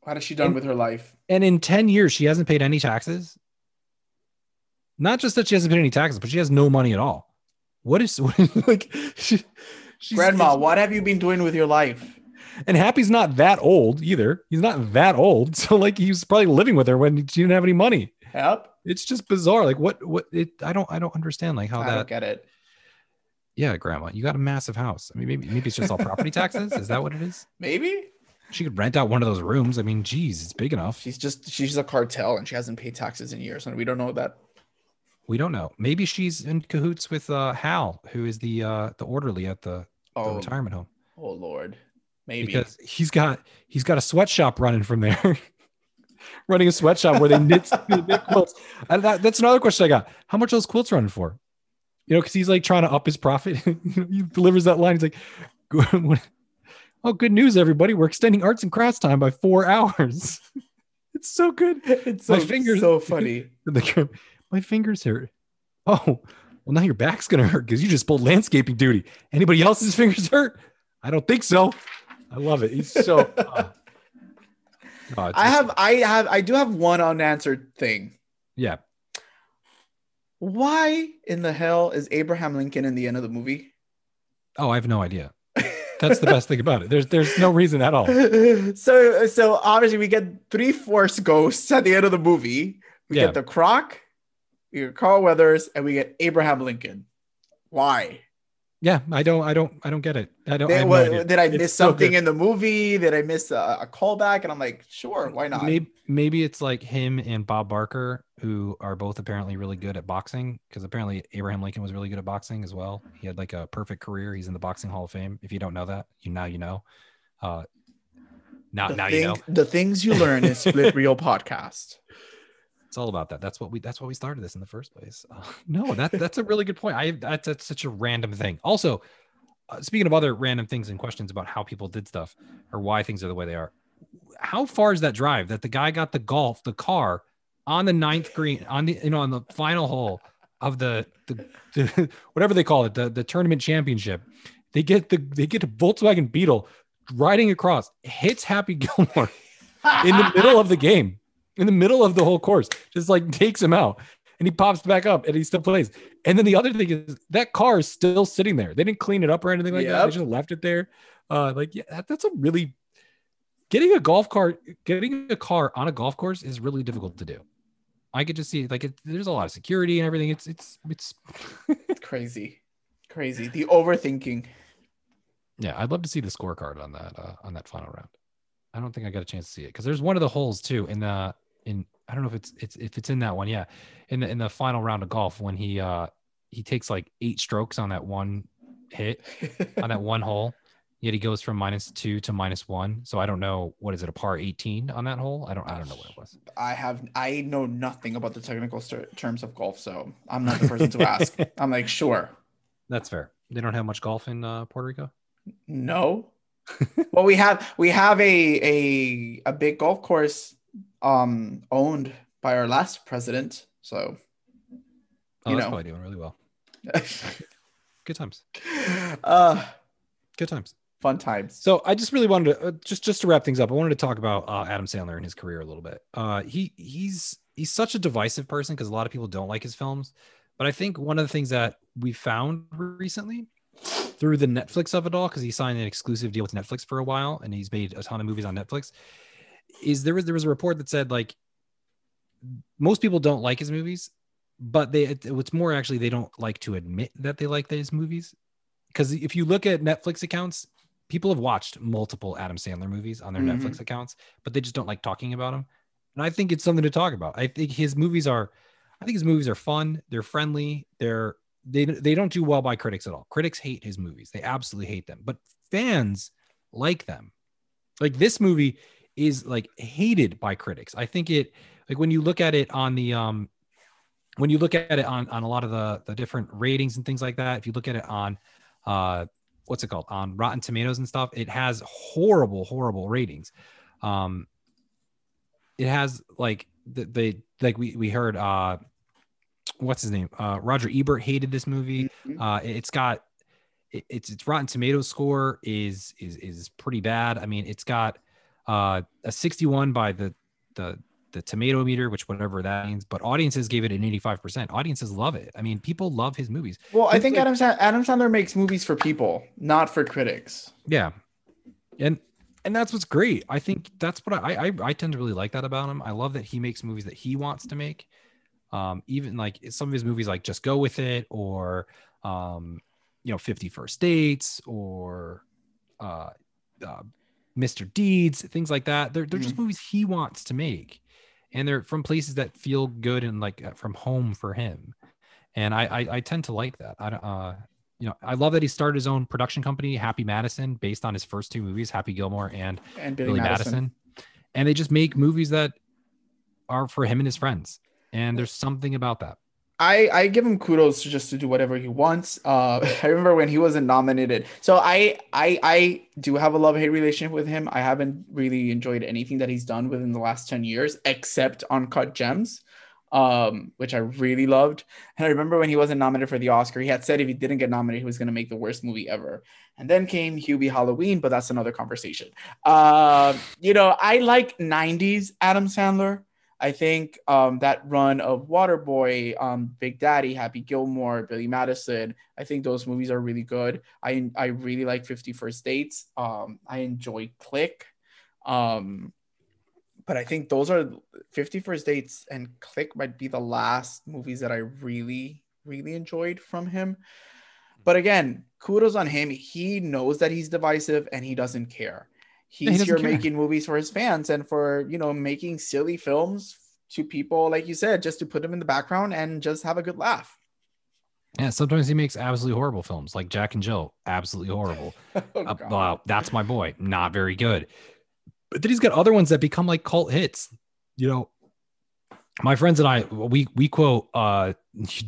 What has she done and, with her life? And in ten years, she hasn't paid any taxes. Not just that she hasn't paid any taxes, but she has no money at all. What is, what is like, she, she's, Grandma, she's, what have you been doing with your life? And Happy's not that old either. He's not that old. So like he was probably living with her when she didn't have any money. Yep. It's just bizarre. Like what, what it, I don't, I don't understand like how I that. I don't get it. Yeah, Grandma, you got a massive house. I mean, maybe maybe it's just all property taxes. Is that what it is? Maybe she could rent out one of those rooms. I mean, geez, it's big enough. She's just she's a cartel, and she hasn't paid taxes in years, and we don't know that. We don't know. Maybe she's in cahoots with uh, Hal, who is the uh, the orderly at the, oh, the retirement home. Oh Lord, maybe because he's got he's got a sweatshop running from there, running a sweatshop where they knit, they knit quilts. And that, that's another question I got. How much are those quilts running for? You know, because he's like trying to up his profit. He delivers that line. He's like, "Oh, good news, everybody! We're extending arts and crafts time by four hours. It's so good. It's so, my fingers so funny. My fingers hurt. Oh, well, now your back's gonna hurt because you just pulled landscaping duty. Anybody else's fingers hurt? I don't think so. I love it. He's so. Uh, oh, I have, I have, I do have one unanswered thing. Yeah. Why in the hell is Abraham Lincoln in the end of the movie? Oh, I have no idea. That's the best thing about it. There's there's no reason at all. So so obviously we get three force ghosts at the end of the movie. We yeah. get the Croc, we get Carl Weathers, and we get Abraham Lincoln. Why? Yeah, I don't, I don't, I don't get it. I don't. They, I well, no did I it's miss something so in the movie? Did I miss a, a callback? And I'm like, sure, why not? Maybe, maybe it's like him and Bob Barker, who are both apparently really good at boxing, because apparently Abraham Lincoln was really good at boxing as well. He had like a perfect career. He's in the Boxing Hall of Fame. If you don't know that, you now you know. Uh, now, the now thing, you know the things you learn is Split Reel Podcast. It's all about that. That's what we. That's why we started this in the first place. Uh, no, that that's a really good point. I that's, that's such a random thing. Also, uh, speaking of other random things and questions about how people did stuff or why things are the way they are, how far is that drive that the guy got the golf, the car on the ninth green on the you know on the final hole of the the, the whatever they call it the the tournament championship? They get the they get a Volkswagen Beetle riding across, hits Happy Gilmore in the middle of the game. In the middle of the whole course, just like takes him out and he pops back up and he still plays. And then the other thing is that car is still sitting there. They didn't clean it up or anything like yep. that. They just left it there. Uh, like, yeah, that, that's a really getting a golf cart, getting a car on a golf course is really difficult to do. I could just see like it, there's a lot of security and everything. It's, it's, it's crazy, crazy. The overthinking. Yeah. I'd love to see the scorecard on that, uh, on that final round. I don't think I got a chance to see it. Cause there's one of the holes too in the, in I don't know if it's it's if it's in that one, yeah. In the in the final round of golf when he uh he takes like eight strokes on that one hit on that one hole, yet he goes from minus two to minus one. So I don't know what is it a par eighteen on that hole? I don't I don't know what it was. I have I know nothing about the technical st- terms of golf, so I'm not the person to ask. I'm like sure. That's fair. They don't have much golf in uh, Puerto Rico? No. Well, we have we have a a a big golf course. Um, owned by our last president, so you oh, that's know, probably doing really well. Good times. Uh, good times. Fun times. So I just really wanted to uh, just just to wrap things up. I wanted to talk about uh, Adam Sandler and his career a little bit. Uh, he he's he's such a divisive person because a lot of people don't like his films, but I think one of the things that we found recently through the Netflix of it all, because he signed an exclusive deal with Netflix for a while, and he's made a ton of movies on Netflix. Is there was there was a report that said like most people don't like his movies, but they it, what's more actually they don't like to admit that they like these movies, because if you look at Netflix accounts, people have watched multiple Adam Sandler movies on their mm-hmm. Netflix accounts, but they just don't like talking about them. And I think it's something to talk about. I think his movies are, I think his movies are fun. They're friendly. They're they they don't do well by critics at all. Critics hate his movies. They absolutely hate them. But fans like them. Like this movie is like hated by critics. I think it like when you look at it on the um when you look at it on on a lot of the the different ratings and things like that, if you look at it on uh what's it called on Rotten Tomatoes and stuff, it has horrible horrible ratings. Um it has like the, they like we we heard uh what's his name uh Roger Ebert hated this movie. Uh it's got it, it's it's Rotten Tomatoes score is is is pretty bad. I mean it's got Uh, a sixty-one by the, the the tomato meter, which whatever that means, but audiences gave it an eighty-five percent. Audiences love it. I mean, people love his movies. Well, I think Adam Adam Sandler makes movies for people, not for critics. Yeah, and and that's what's great. I think that's what I I, I tend to really like that about him. I love that he makes movies that he wants to make. Um, even like some of his movies, like Just Go With It, or um, you know, fifty First Dates, or uh. uh Mister Deeds, things like that. They're they're mm-hmm. just movies he wants to make, and they're from places that feel good and like from home for him. And I I, I tend to like that. I uh you know I love that he started his own production company, Happy Madison, based on his first two movies, Happy Gilmore and, and Billy, Billy Madison. Madison. And they just make movies that are for him and his friends. And there's something about that. I, I give him kudos to just to do whatever he wants. Uh, I remember when he wasn't nominated. So I I I do have a love-hate relationship with him. I haven't really enjoyed anything that he's done within the last ten years, except Uncut Gems, um, which I really loved. And I remember when he wasn't nominated for the Oscar, he had said if he didn't get nominated, he was going to make the worst movie ever. And then came Hubie Halloween, but that's another conversation. Uh, you know, I like nineties Adam Sandler. I think um, that run of Waterboy, um, Big Daddy, Happy Gilmore, Billy Madison, I think those movies are really good. I I really like fifty First Dates. Um, I enjoy Click. Um, but I think those are fifty First Dates and Click might be the last movies that I really, really enjoyed from him. But again, kudos on him. He knows that he's divisive and he doesn't care. He's here making movies for his fans and for, you know, making silly films to people, like you said, just to put them in the background and just have a good laugh. Yeah, sometimes he makes absolutely horrible films, like Jack and Jill, absolutely horrible. oh, uh, wow, that's my boy, not very good. But then he's got other ones that become like cult hits. You know, my friends and I, we we quote uh,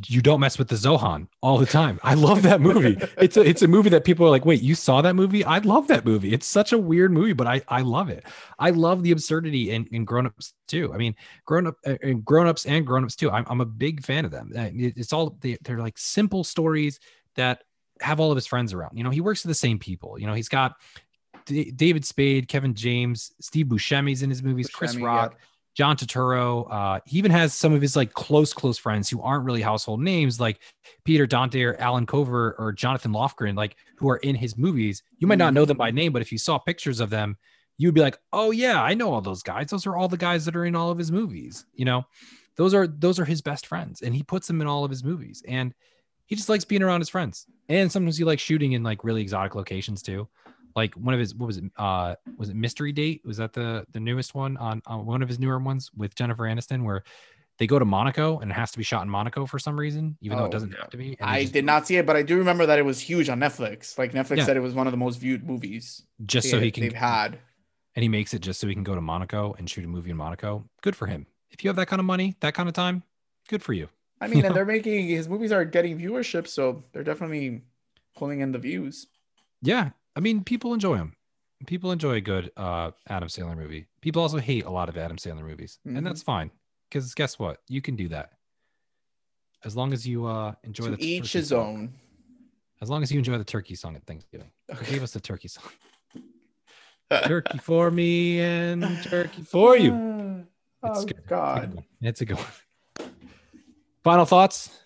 "You Don't Mess With the Zohan" all the time. I love that movie. It's a it's a movie that people are like, "Wait, you saw that movie?" I love that movie. It's such a weird movie, but I I love it. I love the absurdity in, in grown-ups too. I mean, grown up and grown-ups and grown-ups too. I'm I'm a big fan of them. It's all they, they're like simple stories that have all of his friends around. You know, he works with the same people. You know, he's got David Spade, Kevin James, Steve Buscemi's in his movies, Buscemi, Chris Rock, yeah. John Turturro. Uh, he even has some of his like close, close friends who aren't really household names, like Peter Dante or Alan Cover or Jonathan Lofgren, like who are in his movies. You might not know them by name, but if you saw pictures of them, you'd be like, "Oh yeah, I know all those guys. Those are all the guys that are in all of his movies." You know, those are those are his best friends, and he puts them in all of his movies. And he just likes being around his friends. And sometimes he likes shooting in like really exotic locations too. Like one of his, what was it? Uh, was it Mystery Date? Was that the the newest one on, on one of his newer ones with Jennifer Aniston, where they go to Monaco and it has to be shot in Monaco for some reason, even oh, though it doesn't have to be. I just, did not see it, but I do remember that it was huge on Netflix. Like Netflix yeah. said, it was one of the most viewed movies. Just they, so he can they've had, and he makes it just so he can go to Monaco and shoot a movie in Monaco. Good for him. If you have that kind of money, that kind of time, good for you. I mean, you and know? They're making his movies are getting viewership, so they're definitely pulling in the views. Yeah. I mean, people enjoy him. People enjoy a good uh, Adam Sandler movie. People also hate a lot of Adam Sandler movies. Mm-hmm. And that's fine. Because guess what? You can do that. As long as you uh, enjoy to the each his song. Own. As long as you enjoy the turkey song at Thanksgiving. Okay. Give us the turkey song. Turkey for me and turkey for you. It's oh, good. God. It's a good one. Final thoughts?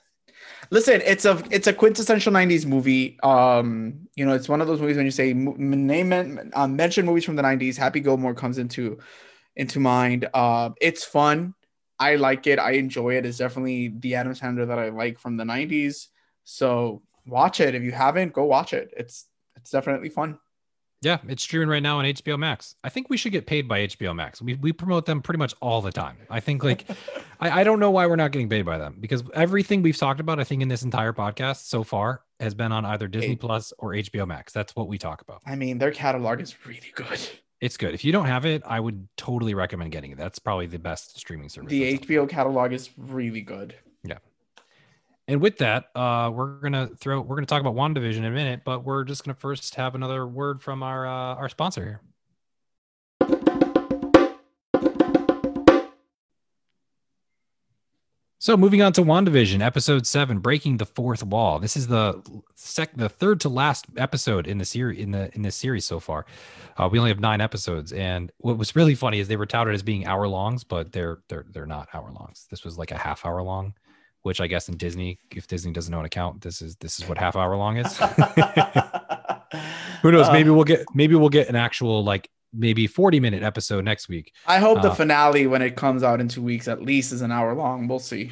Listen, it's a it's a quintessential nineties movie. Um, you know, it's one of those movies when you say name uh, mention movies from the nineties. Happy Gilmore comes into into mind. Uh, it's fun. I like it. I enjoy it. It's definitely the Adam Sandler that I like from the nineties. So watch it if you haven't. Go watch it. It's it's definitely fun. Yeah, it's streaming right now on H B O Max. I think we should get paid by H B O Max. We we promote them pretty much all the time. I think like, I, I don't know why we're not getting paid by them because everything we've talked about, I think in this entire podcast so far has been on either Disney Plus or H B O Max. That's what we talk about. I mean, their catalog is really good. It's good. If you don't have it, I would totally recommend getting it. That's probably the best streaming service. The H B O catalog is really good. Yeah. And with that, uh, we're gonna throw. We're gonna talk about WandaVision in a minute, but we're just gonna first have another word from our uh, our sponsor here. So, moving on to WandaVision, episode seven, breaking the fourth wall. This is the sec, the third to last episode in the series in the in this series so far. Uh, we only have nine episodes, and what was really funny is they were touted as being hour longs, but they're they're they're not hour longs. This was like a half hour long. Which I guess in Disney, if Disney doesn't know an account, this is this is what half hour long is. Who knows? Maybe we'll get maybe we'll get an actual like maybe forty minute episode next week. I hope uh, the finale when it comes out in two weeks at least is an hour long. We'll see.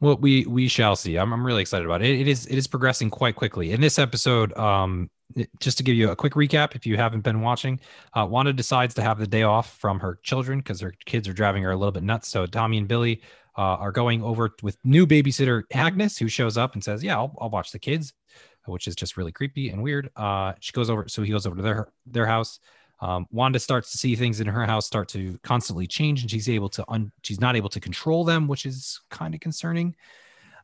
Well, we we shall see. I'm I'm really excited about it. It, it is it is progressing quite quickly. In this episode, um, just to give you a quick recap, if you haven't been watching, uh, Wanda decides to have the day off from her children because her kids are driving her a little bit nuts. So Tommy and Billy. Uh, are going over with new babysitter Agnes, who shows up and says, "Yeah, I'll, I'll watch the kids," which is just really creepy and weird. Uh, she goes over, so he goes over to their their house. Um, Wanda starts to see things in her house start to constantly change, and she's able to un- she's not able to control them, which is kind of concerning.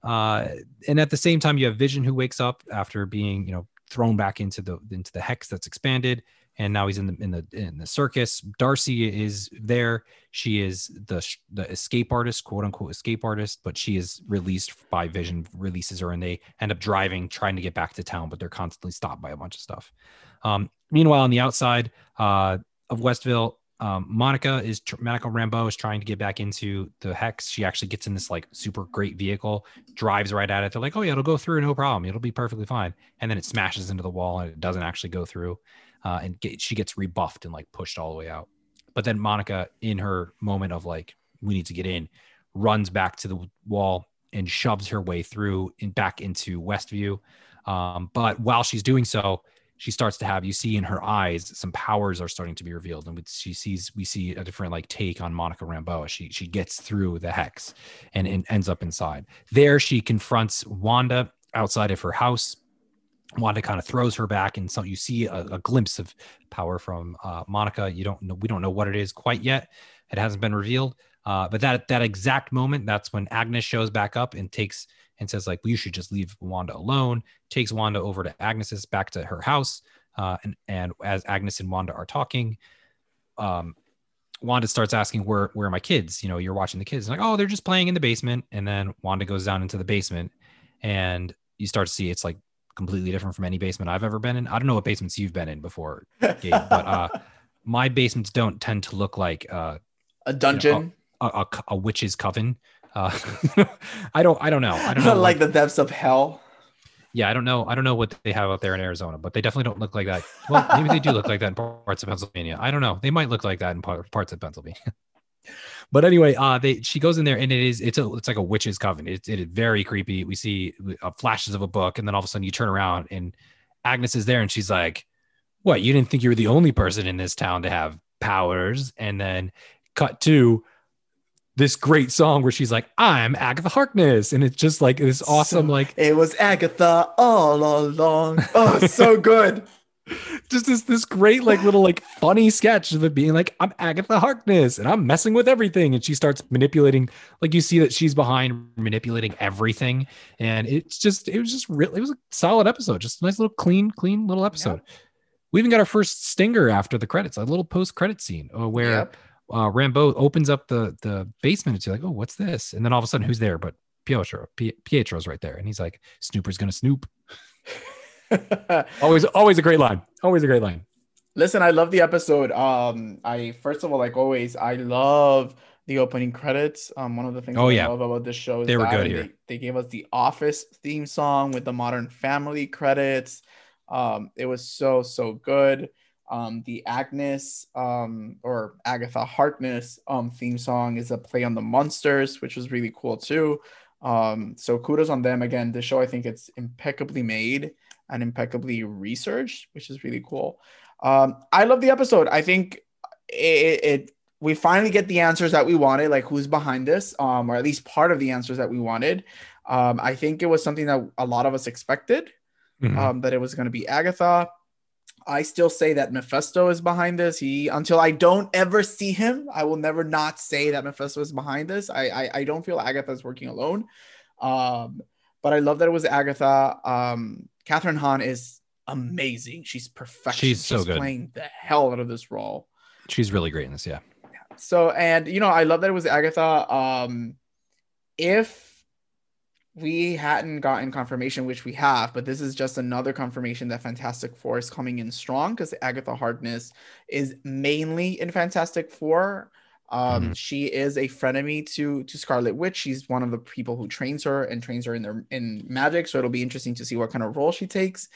Uh, and at the same time, you have Vision, who wakes up after being, you know, thrown back into the into the hex that's expanded. And now he's in the in the in the circus. Darcy is there. She is the the escape artist, quote unquote escape artist, but she is released by Vision, releases her, and they end up driving, trying to get back to town, but they're constantly stopped by a bunch of stuff. Um, meanwhile, on the outside uh, of Westville, Um, Monica is tr- Monica Rambeau is trying to get back into the hex. She actually gets in this like super great vehicle, drives right at it. They're like, oh yeah, it'll go through. No problem. It'll be perfectly fine. And then it smashes into the wall and it doesn't actually go through. Uh, and get, she gets rebuffed and like pushed all the way out. But then Monica, in her moment of like, we need to get in, runs back to the wall and shoves her way through and back into Westview. Um, but while she's doing so, she starts to have, you see in her eyes, some powers are starting to be revealed. And she sees, we see a different like take on Monica Rambeau. She she gets through the hex and, and ends up inside. There she confronts Wanda outside of her house. Wanda kind of throws her back. And so you see a, a glimpse of power from uh, Monica. You don't know, we don't know what it is quite yet. It hasn't been revealed. Uh, but that that exact moment, that's when Agnes shows back up and takes and says, like, well, you should just leave Wanda alone, takes Wanda over to Agnes's, back to her house. Uh, and, and as Agnes and Wanda are talking, um, Wanda starts asking, where, where are my kids? You know, you're watching the kids. And like, oh, they're just playing in the basement. And then Wanda goes down into the basement and you start to see it's like completely different from any basement I've ever been in. I don't know what basements you've been in before, Gabe, but uh, my basements don't tend to look like uh, a dungeon, you know, a, a, a, a witch's coven. Uh, I don't, I don't know. I don't know. Like, like the depths of hell. Yeah. I don't know. I don't know what they have out there in Arizona, but they definitely don't look like that. Well, maybe they do look like that in parts of Pennsylvania. I don't know. They might look like that in parts of Pennsylvania, but anyway, uh, they, she goes in there and it is, it's a, it's like a witch's coven. It, it is very creepy. We see uh, flashes of a book and then all of a sudden you turn around and Agnes is there and she's like, what, you didn't think you were the only person in this town to have powers? And then cut to this great song where she's like, I'm Agatha Harkness. And it's just like this awesome, so, like it was Agatha all along. Oh, so good. Just this, this great, like little, like funny sketch of it being like, I'm Agatha Harkness and I'm messing with everything. And she starts manipulating, like you see that she's behind manipulating everything. And it's just, it was just really, it was a solid episode. Just a nice little clean, clean little episode. Yep. We even got our first stinger after the credits, a little post credit scene uh, where, yep. Uh, Rambeau opens up the, the basement and she's like, oh, what's this? And then all of a sudden, who's there? But Pietro, Pietro's right there. And he's like, Snooper's going to snoop. always, always a great line. Always a great line. Listen, I love the episode. Um, I, first of all, like always, I love the opening credits. Um, one of the things oh, I yeah. love about this show is they were good here. They, they gave us the Office theme song with the Modern Family credits. Um, it was so, so good. Um, the Agnes um, or Agatha Harkness um, theme song is a play on the Munsters, which was really cool too. Um, so kudos on them. Again, the show, I think it's impeccably made and impeccably researched, which is really cool. Um, I love the episode. I think it, it we finally get the answers that we wanted, like who's behind this, um, or at least part of the answers that we wanted. Um, I think it was something that a lot of us expected, mm-hmm. um, that it was going to be Agatha. I still say that Mephisto is behind this. He, until I don't ever see him, I will never not say that Mephisto is behind this. I I, I don't feel Agatha's working alone. Um, but I love that it was Agatha. Um, Catherine Hahn is amazing. She's perfection. She's so She's good. Playing the hell out of this role. She's really great in this, yeah. yeah. So, and you know, I love that it was Agatha. Um, if we hadn't gotten confirmation, which we have, but this is just another confirmation that Fantastic Four is coming in strong because Agatha Harkness is mainly in Fantastic Four. Um, mm-hmm. She is a frenemy to to Scarlet Witch. She's one of the people who trains her and trains her in their in magic. So it'll be interesting to see what kind of role she takes.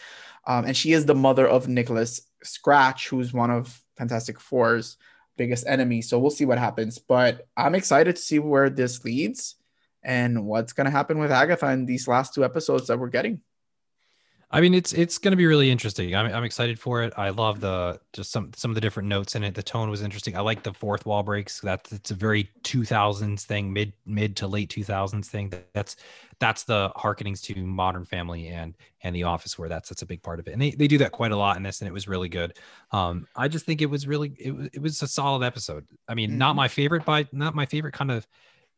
Um, and she is the mother of Nicholas Scratch, who's one of Fantastic Four's biggest enemies. So we'll see what happens. But I'm excited to see where this leads. And what's going to happen with Agatha in these last two episodes that we're getting? I mean, it's it's going to be really interesting. I'm I'm excited for it. I love the just some some of the different notes in it. The tone was interesting. I like the fourth wall breaks. That's it's a very two thousands thing, mid mid to late two thousands thing. That's that's the harkenings to Modern Family and and The Office, where that's that's a big part of it. And they, they do that quite a lot in this, and it was really good. Um, I just think it was really it was it was a solid episode. I mean, mm-hmm. not my favorite, but not my favorite kind of.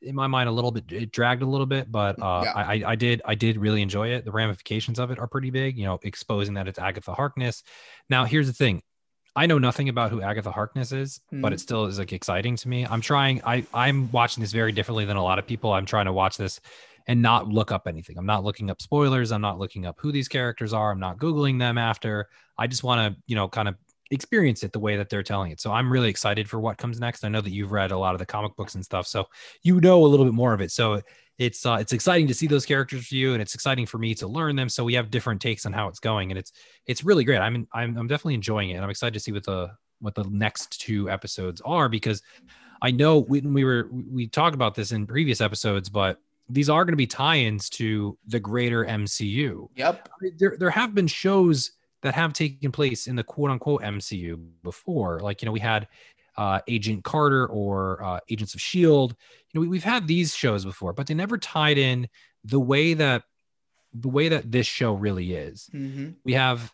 In my mind a little bit, it dragged a little bit, but uh, yeah. I, I did, I did really enjoy it. The ramifications of it are pretty big, you know, exposing that it's Agatha Harkness. Now, here's the thing. I know nothing about who Agatha Harkness is, mm. but it still is like exciting to me. I'm trying, I I'm watching this very differently than a lot of people. I'm trying to watch this and not look up anything. I'm not looking up spoilers. I'm not looking up who these characters are. I'm not Googling them after. I just want to, you know, kind of experience it the way that they're telling it. So I'm really excited for what comes next. I know that you've read a lot of the comic books and stuff, so you know a little bit more of it. So it's uh, it's exciting to see those characters for you, and it's exciting for me to learn them. So we have different takes on how it's going, and it's it's really great. I'm I'm I'm definitely enjoying it, and I'm excited to see what the what the next two episodes are, because I know when we were we talked about this in previous episodes, but these are going to be tie-ins to the greater M C U. Yep. There there have been shows that have taken place in the quote unquote M C U before. Like, you know, we had uh, Agent Carter or uh, Agents of S H I E L D. You know, we, we've had these shows before, but they never tied in the way that the way that this show really is. Mm-hmm. We have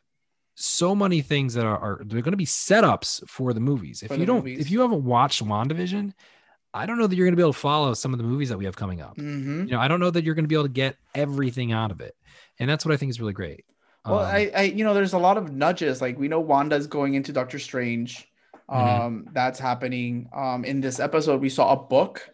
so many things that are, are they're going to be setups for the movies. If for you don't, movies. If you haven't watched WandaVision, I don't know that you're going to be able to follow some of the movies that we have coming up. Mm-hmm. You know, I don't know that you're going to be able to get everything out of it. And that's what I think is really great. Well, I, I, you know, there's a lot of nudges. Like, we know Wanda's going into Doctor Strange. Um, mm-hmm. That's happening. Um, in this episode, we saw a book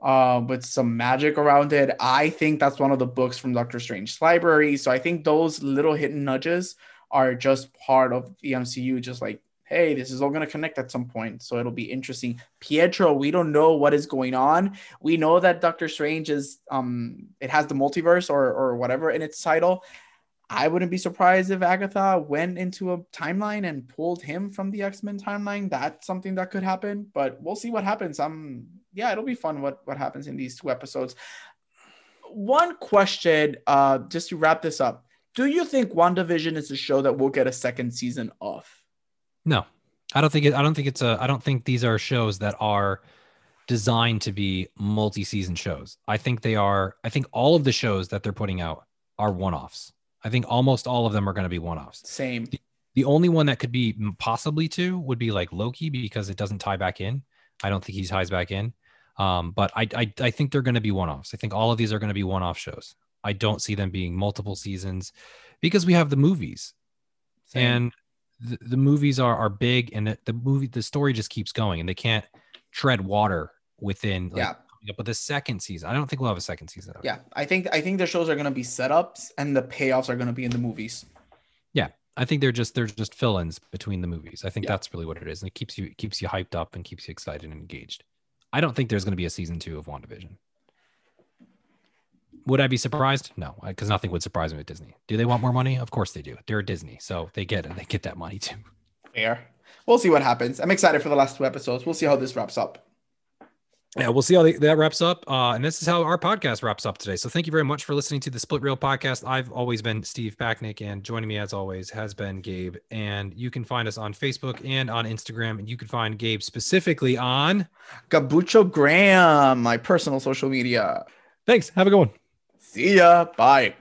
uh, with some magic around it. I think that's one of the books from Doctor Strange's library. So I think those little hidden nudges are just part of the M C U. Just like, hey, this is all going to connect at some point. So it'll be interesting. Pietro, we don't know what is going on. We know that Doctor Strange is, um, it has the multiverse or or whatever in its title. I wouldn't be surprised if Agatha went into a timeline and pulled him from the X-Men timeline. That's something that could happen, but we'll see what happens. Um, yeah, it'll be fun what, what happens in these two episodes. One question, uh, just to wrap this up. Do you think WandaVision is a show that we'll get a second season of? No, I don't think it, I don't think it's a, I don't think these are shows that are designed to be multi-season shows. I think they are, I think all of the shows that they're putting out are one-offs. I think almost all of them are going to be one-offs. Same. The, the only one that could be possibly two would be like Loki, because it doesn't tie back in. I don't think he ties back in. Um, but I, I I think they're going to be one-offs. I think all of these are going to be one-off shows. I don't see them being multiple seasons, because we have the movies. Same. And the, the movies are are big, and the, the movie the story just keeps going, and they can't tread water within. Like, yeah. But the second season, I don't think we'll have a second season. Yeah, I think I think the shows are going to be setups, and the payoffs are going to be in the movies. Yeah, I think they're just they're just fill-ins between the movies. I think yeah. that's really what it is, and it keeps you it keeps you hyped up and keeps you excited and engaged. I don't think there's going to be a season two of WandaVision. Would I be surprised? No, because nothing would surprise me with Disney. Do they want more money? Of course they do. They're Disney, so they get they get that money too. Fair. We'll see what happens. I'm excited for the last two episodes. We'll see how this wraps up. Yeah, we'll see how that wraps up. Uh, and this is how our podcast wraps up today. So thank you very much for listening to the Split Reel Podcast. I've always been Steve Packnick, and joining me as always has been Gabe. And you can find us on Facebook and on Instagram. And you can find Gabe specifically on Gabucho Graham, my personal social media. Thanks. Have a good one. See ya. Bye.